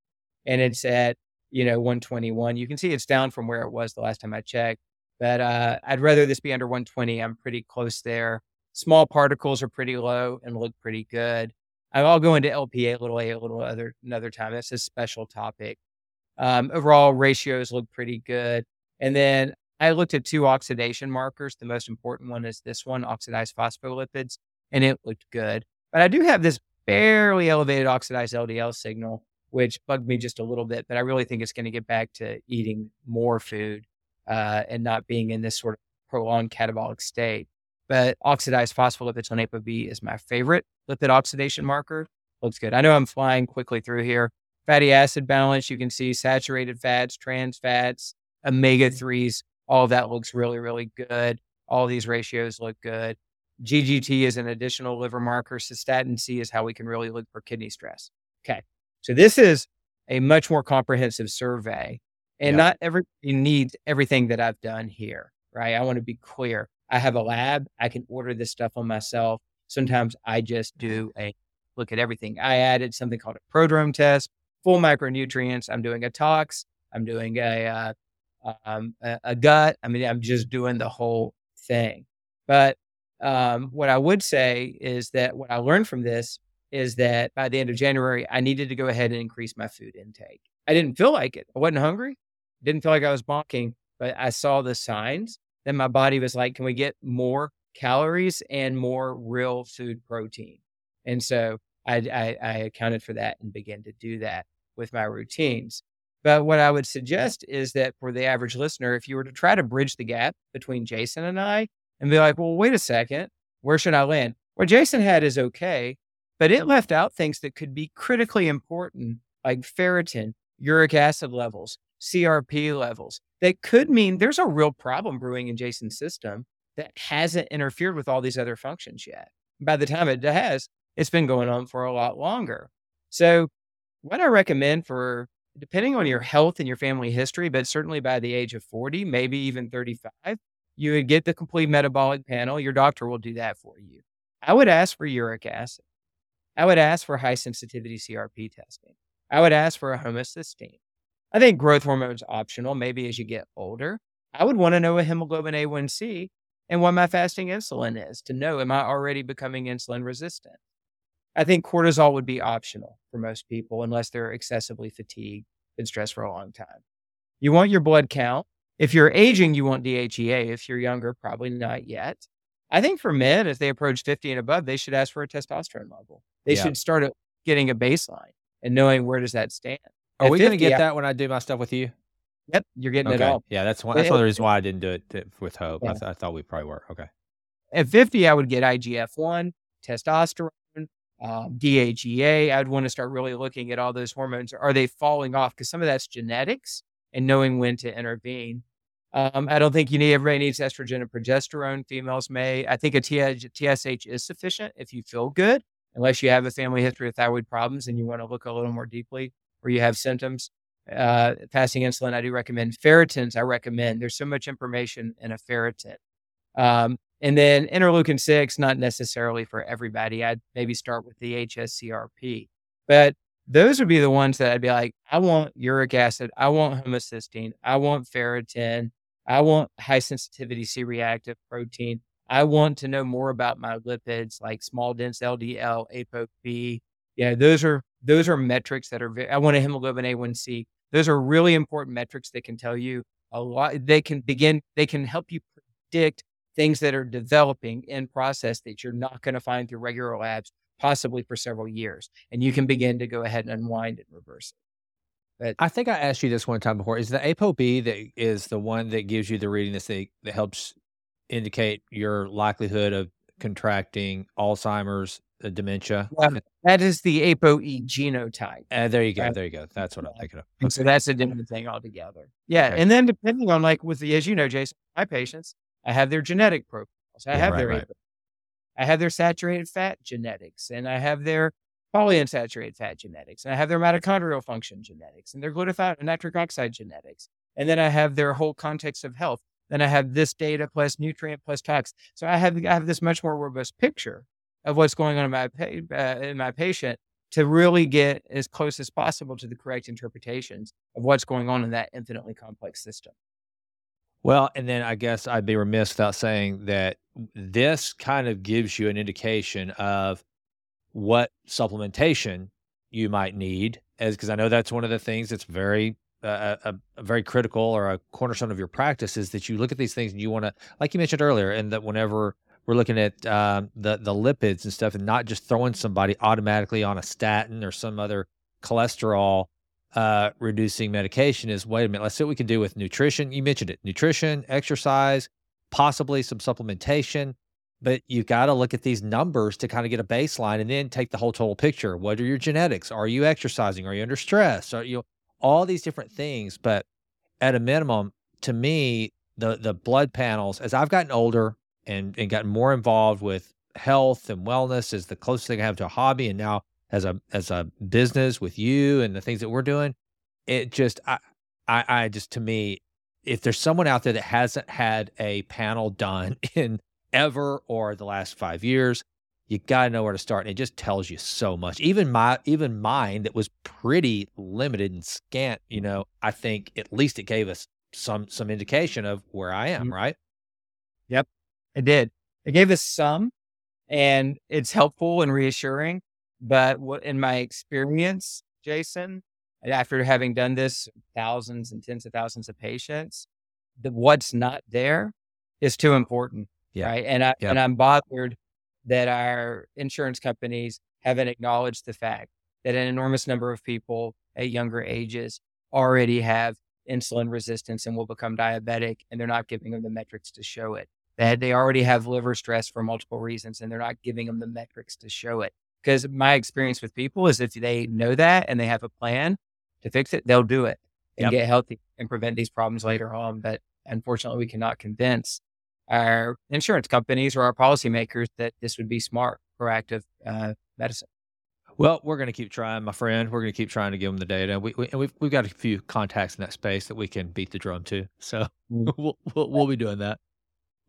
And it's at, you know, one twenty-one. You can see it's down from where it was the last time I checked. But uh, I'd rather this be under one twenty. I'm pretty close there. Small particles are pretty low and look pretty good. I'll go into L P A a little a little other another time. That's a special topic. Um, overall ratios look pretty good. And then I looked at two oxidation markers. The most important one is this one, oxidized phospholipids, and it looked good. But I do have this barely elevated oxidized L D L signal, which bugged me just a little bit, but I really think it's going to get back to eating more food uh, and not being in this sort of prolonged catabolic state. But oxidized phospholipids on ApoB is my favorite lipid oxidation marker. Looks good. I know I'm flying quickly through here. Fatty acid balance, you can see saturated fats, trans fats, omega threes, all of that looks really, really good. All these ratios look good. G G T is an additional liver marker. Cystatin C is how we can really look for kidney stress. Okay. So this is a much more comprehensive survey, and yeah. not every you need everything that I've done here, right? I want to be clear. I have a lab. I can order this stuff on myself. Sometimes I just do a look at everything. I added something called a prodrome test, full micronutrients. I'm doing a tox. I'm doing a, uh, um, a, a gut. I mean, I'm just doing the whole thing. But um, what I would say is that what I learned from this is that by the end of January, I needed to go ahead and increase my food intake. I didn't feel like it. I wasn't hungry. Didn't feel like I was bonking, but I saw the signs. Then my body was like, can we get more calories and more real food protein? And so I, I, I accounted for that and began to do that with my routines. But what I would suggest is that for the average listener, if you were to try to bridge the gap between Jason and I and be like, well, wait a second, where should I land? What Jason had is okay, but it left out things that could be critically important, like ferritin, uric acid levels, C R P levels. That could mean there's a real problem brewing in Jason's system that hasn't interfered with all these other functions yet. By the time it has, it's been going on for a lot longer. So what I recommend for, depending on your health and your family history, but certainly by the age of forty, maybe even thirty-five, you would get the complete metabolic panel. Your doctor will do that for you. I would ask for uric acid. I would ask for high sensitivity C R P testing. I would ask for a homocysteine. I think growth hormone is optional, maybe as you get older. I would want to know a hemoglobin A one C and what my fasting insulin is to know, am I already becoming insulin resistant? I think cortisol would be optional for most people unless they're excessively fatigued and stressed for a long time. You want your blood count. If you're aging, you want D H E A. If you're younger, probably not yet. I think for men, as they approach fifty and above, they should ask for a testosterone level. They yeah. should start getting a baseline and knowing where does that stand. Are we going to get yeah. that when I do my stuff with you? Yep, you're getting okay. it all. Yeah, that's one. That's another reason why I didn't do it with Hope. Yeah. I, th- I thought we probably were. Okay. At fifty, I would get I G F one, testosterone, um, D H E A. I'd want to start really looking at all those hormones. Are they falling off? Because some of that's genetics and knowing when to intervene. Um, I don't think you need, everybody needs estrogen and progesterone. Females may. I think a T S H is sufficient if you feel good, unless you have a family history of thyroid problems and you want to look a little more deeply. Or you have symptoms, uh, fasting insulin, I do recommend. Ferritins, I recommend. There's so much information in a ferritin. Um, and then interleukin six, not necessarily for everybody. I'd maybe start with the H S C R P. But those would be the ones that I'd be like, I want uric acid. I want homocysteine. I want ferritin. I want high sensitivity C-reactive protein. I want to know more about my lipids, like small dense L D L, ApoB. Yeah, those are Those are metrics that are, I want a hemoglobin A one C. Those are really important metrics that can tell you a lot. They can begin, they can help you predict things that are developing in process that you're not going to find through regular labs, possibly for several years. And you can begin to go ahead and unwind and reverse it. But I think I asked you this one time before. Is the ApoB that is the one that gives you the reading that's the, that helps indicate your likelihood of contracting Alzheimer's, uh, dementia? Well, that is the ApoE genotype. Uh, there you go. Right? There you go. That's what I'm thinking of. Okay. And so that's a different thing altogether. Yeah. Okay. And then depending on like with the, as you know, Jason, my patients, I have their genetic profiles. I yeah, have right, their, right. I have their saturated fat genetics, and I have their polyunsaturated fat genetics, and I have their mitochondrial function genetics, and their glutathione and nitric oxide genetics. And then I have their whole context of health. Then I have this data plus nutrient plus tax. So I have I have this much more robust picture of what's going on in my, pa- uh, in my patient to really get as close as possible to the correct interpretations of what's going on in that infinitely complex system. Well, and then I guess I'd be remiss without saying that this kind of gives you an indication of what supplementation you might need, as because I know that's one of the things that's very Uh, a, a very critical or a cornerstone of your practice is that you look at these things and you want to, like you mentioned earlier, and that whenever we're looking at um, the, the lipids and stuff and not just throwing somebody automatically on a statin or some other cholesterol uh, reducing medication is, wait a minute, let's see what we can do with nutrition. You mentioned it, nutrition, exercise, possibly some supplementation, but you've got to look at these numbers to kind of get a baseline and then take the whole total picture. What are your genetics? Are you exercising? Are you under stress? Are you... all these different things, but at a minimum, to me, the the blood panels, as I've gotten older and, and gotten more involved with health and wellness, is the closest thing I have to a hobby. And now as a as a business with you and the things that we're doing, it just, I, I, I just, to me, if there's someone out there that hasn't had a panel done in ever or the last five years, you got to know where to start. And it just tells you so much. Even my, even mine that was pretty limited and scant, you know, I think at least it gave us some, some indication of where I am, right? Yep, it did. It gave us some, and it's helpful and reassuring. But what, in my experience, Jason, after having done this thousands and tens of thousands of patients, the, what's not there is too important. Yeah. Right. And I, yep. and I'm bothered that our insurance companies haven't acknowledged the fact that an enormous number of people at younger ages already have insulin resistance and will become diabetic, and they're not giving them the metrics to show it. That they already have liver stress for multiple reasons, and they're not giving them the metrics to show it. Because my experience with people is if they know that and they have a plan to fix it, they'll do it and yep. get healthy and prevent these problems later on. But unfortunately, we cannot convince our insurance companies or our policymakers that this would be smart, proactive uh, medicine. Well, we're going to keep trying, my friend. We're going to keep trying to give them the data. We, we, and we've, we've got a few contacts in that space that we can beat the drum to. So we'll, we'll, we'll be doing that.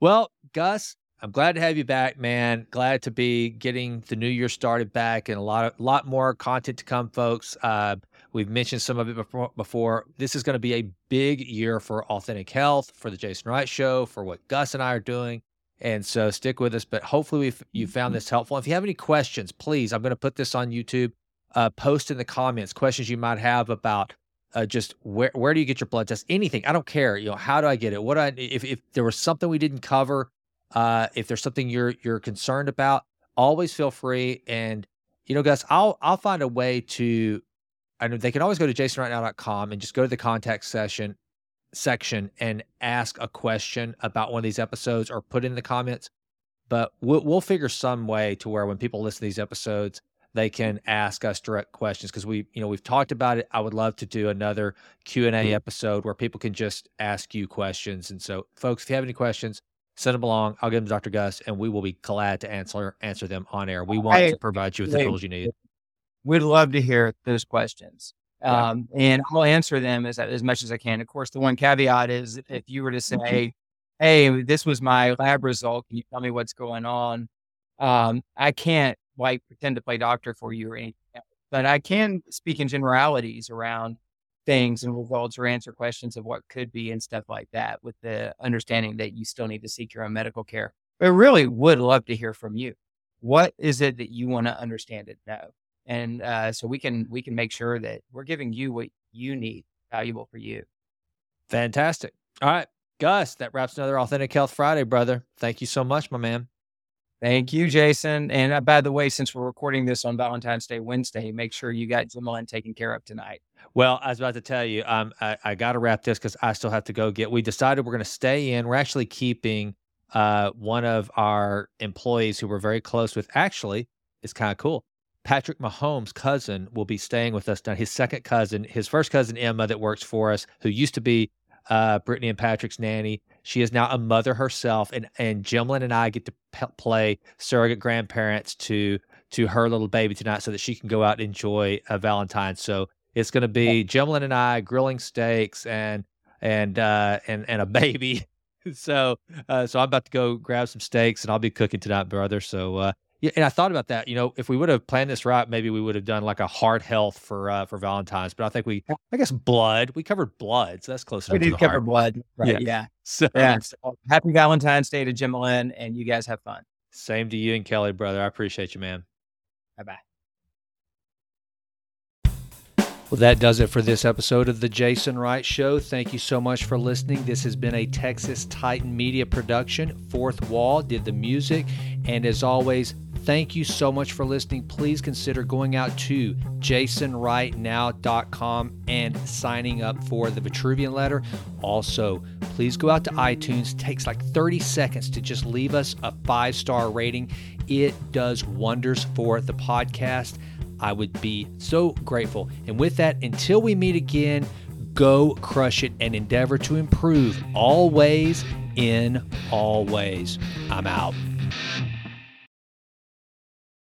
Well, Gus, I'm glad to have you back, man. Glad to be getting the new year started back, and a lot of, lot more content to come, folks. Uh, we've mentioned some of it before, before. This is going to be a big year for Authentic Health, for the Jason Wright Show, for what Gus and I are doing. And so stick with us, but hopefully we've, you found this helpful. If you have any questions, please, I'm going to put this on YouTube, uh, post in the comments, questions you might have about Uh, just where where do you get your blood test? Anything. I don't care. You know, how do I get it? What do I, if if there was something we didn't cover, uh, if there's something you're you're concerned about, always feel free. And you know, Gus, I'll I'll find a way to. I know they can always go to jason right now dot com and just go to the contact session section and ask a question about one of these episodes or put in the comments. But we'll we'll figure some way to where when people listen to these episodes, they can ask us direct questions, because we, you know, we've talked about it. I would love to do another Q and A mm-hmm. episode where people can just ask you questions. And so, folks, if you have any questions, send them along. I'll give them to Doctor Gus, and we will be glad to answer answer them on air. We want I, to provide you with the tools you need. We'd love to hear those questions, yeah. um, and I'll answer them as as much as I can. Of course, the one caveat is if you were to say, "Hey, this was my lab result. Can you tell me what's going on?" Um, I can't. Like pretend to play doctor for you or anything else. But I can speak in generalities around things and results or answer questions of what could be and stuff like that, with the understanding that you still need to seek your own medical care. But I really would love to hear from you. What is it that you want to understand and know? And uh, so we can we can make sure that we're giving you what you need, valuable for you. Fantastic. All right, Gus, that wraps another Authentic Health Friday, brother. Thank you so much, my man. Thank you, Jason. And uh, by the way, since we're recording this on Valentine's Day Wednesday, make sure you got Jemlin taken care of tonight. Well, I was about to tell you, um, I, I got to wrap this because I still have to go get, we decided we're going to stay in. We're actually keeping uh, one of our employees who we're very close with. Actually, it's kind of cool. Patrick Mahomes' cousin will be staying with us now. His second cousin, his first cousin, Emma, that works for us, who used to be uh, Brittany and Patrick's nanny. She is now a mother herself, and and Jemlin and I get to p- play surrogate grandparents to to her little baby tonight so that she can go out and enjoy a Valentine's. So it's going to be Jemlin and I grilling steaks and and uh, and and a baby. so uh, so I'm about to go grab some steaks, and I'll be cooking tonight, brother. So uh, yeah, and I thought about that. You know, if we would have planned this right, maybe we would have done like a heart health for uh, for Valentine's. But I think we, I guess, blood. We covered blood, so that's close enough to the heart. We did cover blood, right? Yeah. yeah. So, yeah. So happy Valentine's Day to Jemlin, and you guys have fun. Same to you and Kelly, brother. I appreciate you, man. Bye bye. Well, that does it for this episode of The Jason Wright Show. Thank you so much for listening. This has been a Texas Titan Media production. Fourth Wall did the music. And as always, thank you so much for listening. Please consider going out to jason right now dot com and signing up for the Vitruvian Letter. Also, please go out to iTunes. It takes like thirty seconds to just leave us a five-star rating. It does wonders for the podcast. I would be so grateful. And with that, until we meet again, go crush it and endeavor to improve always in all ways. I'm out.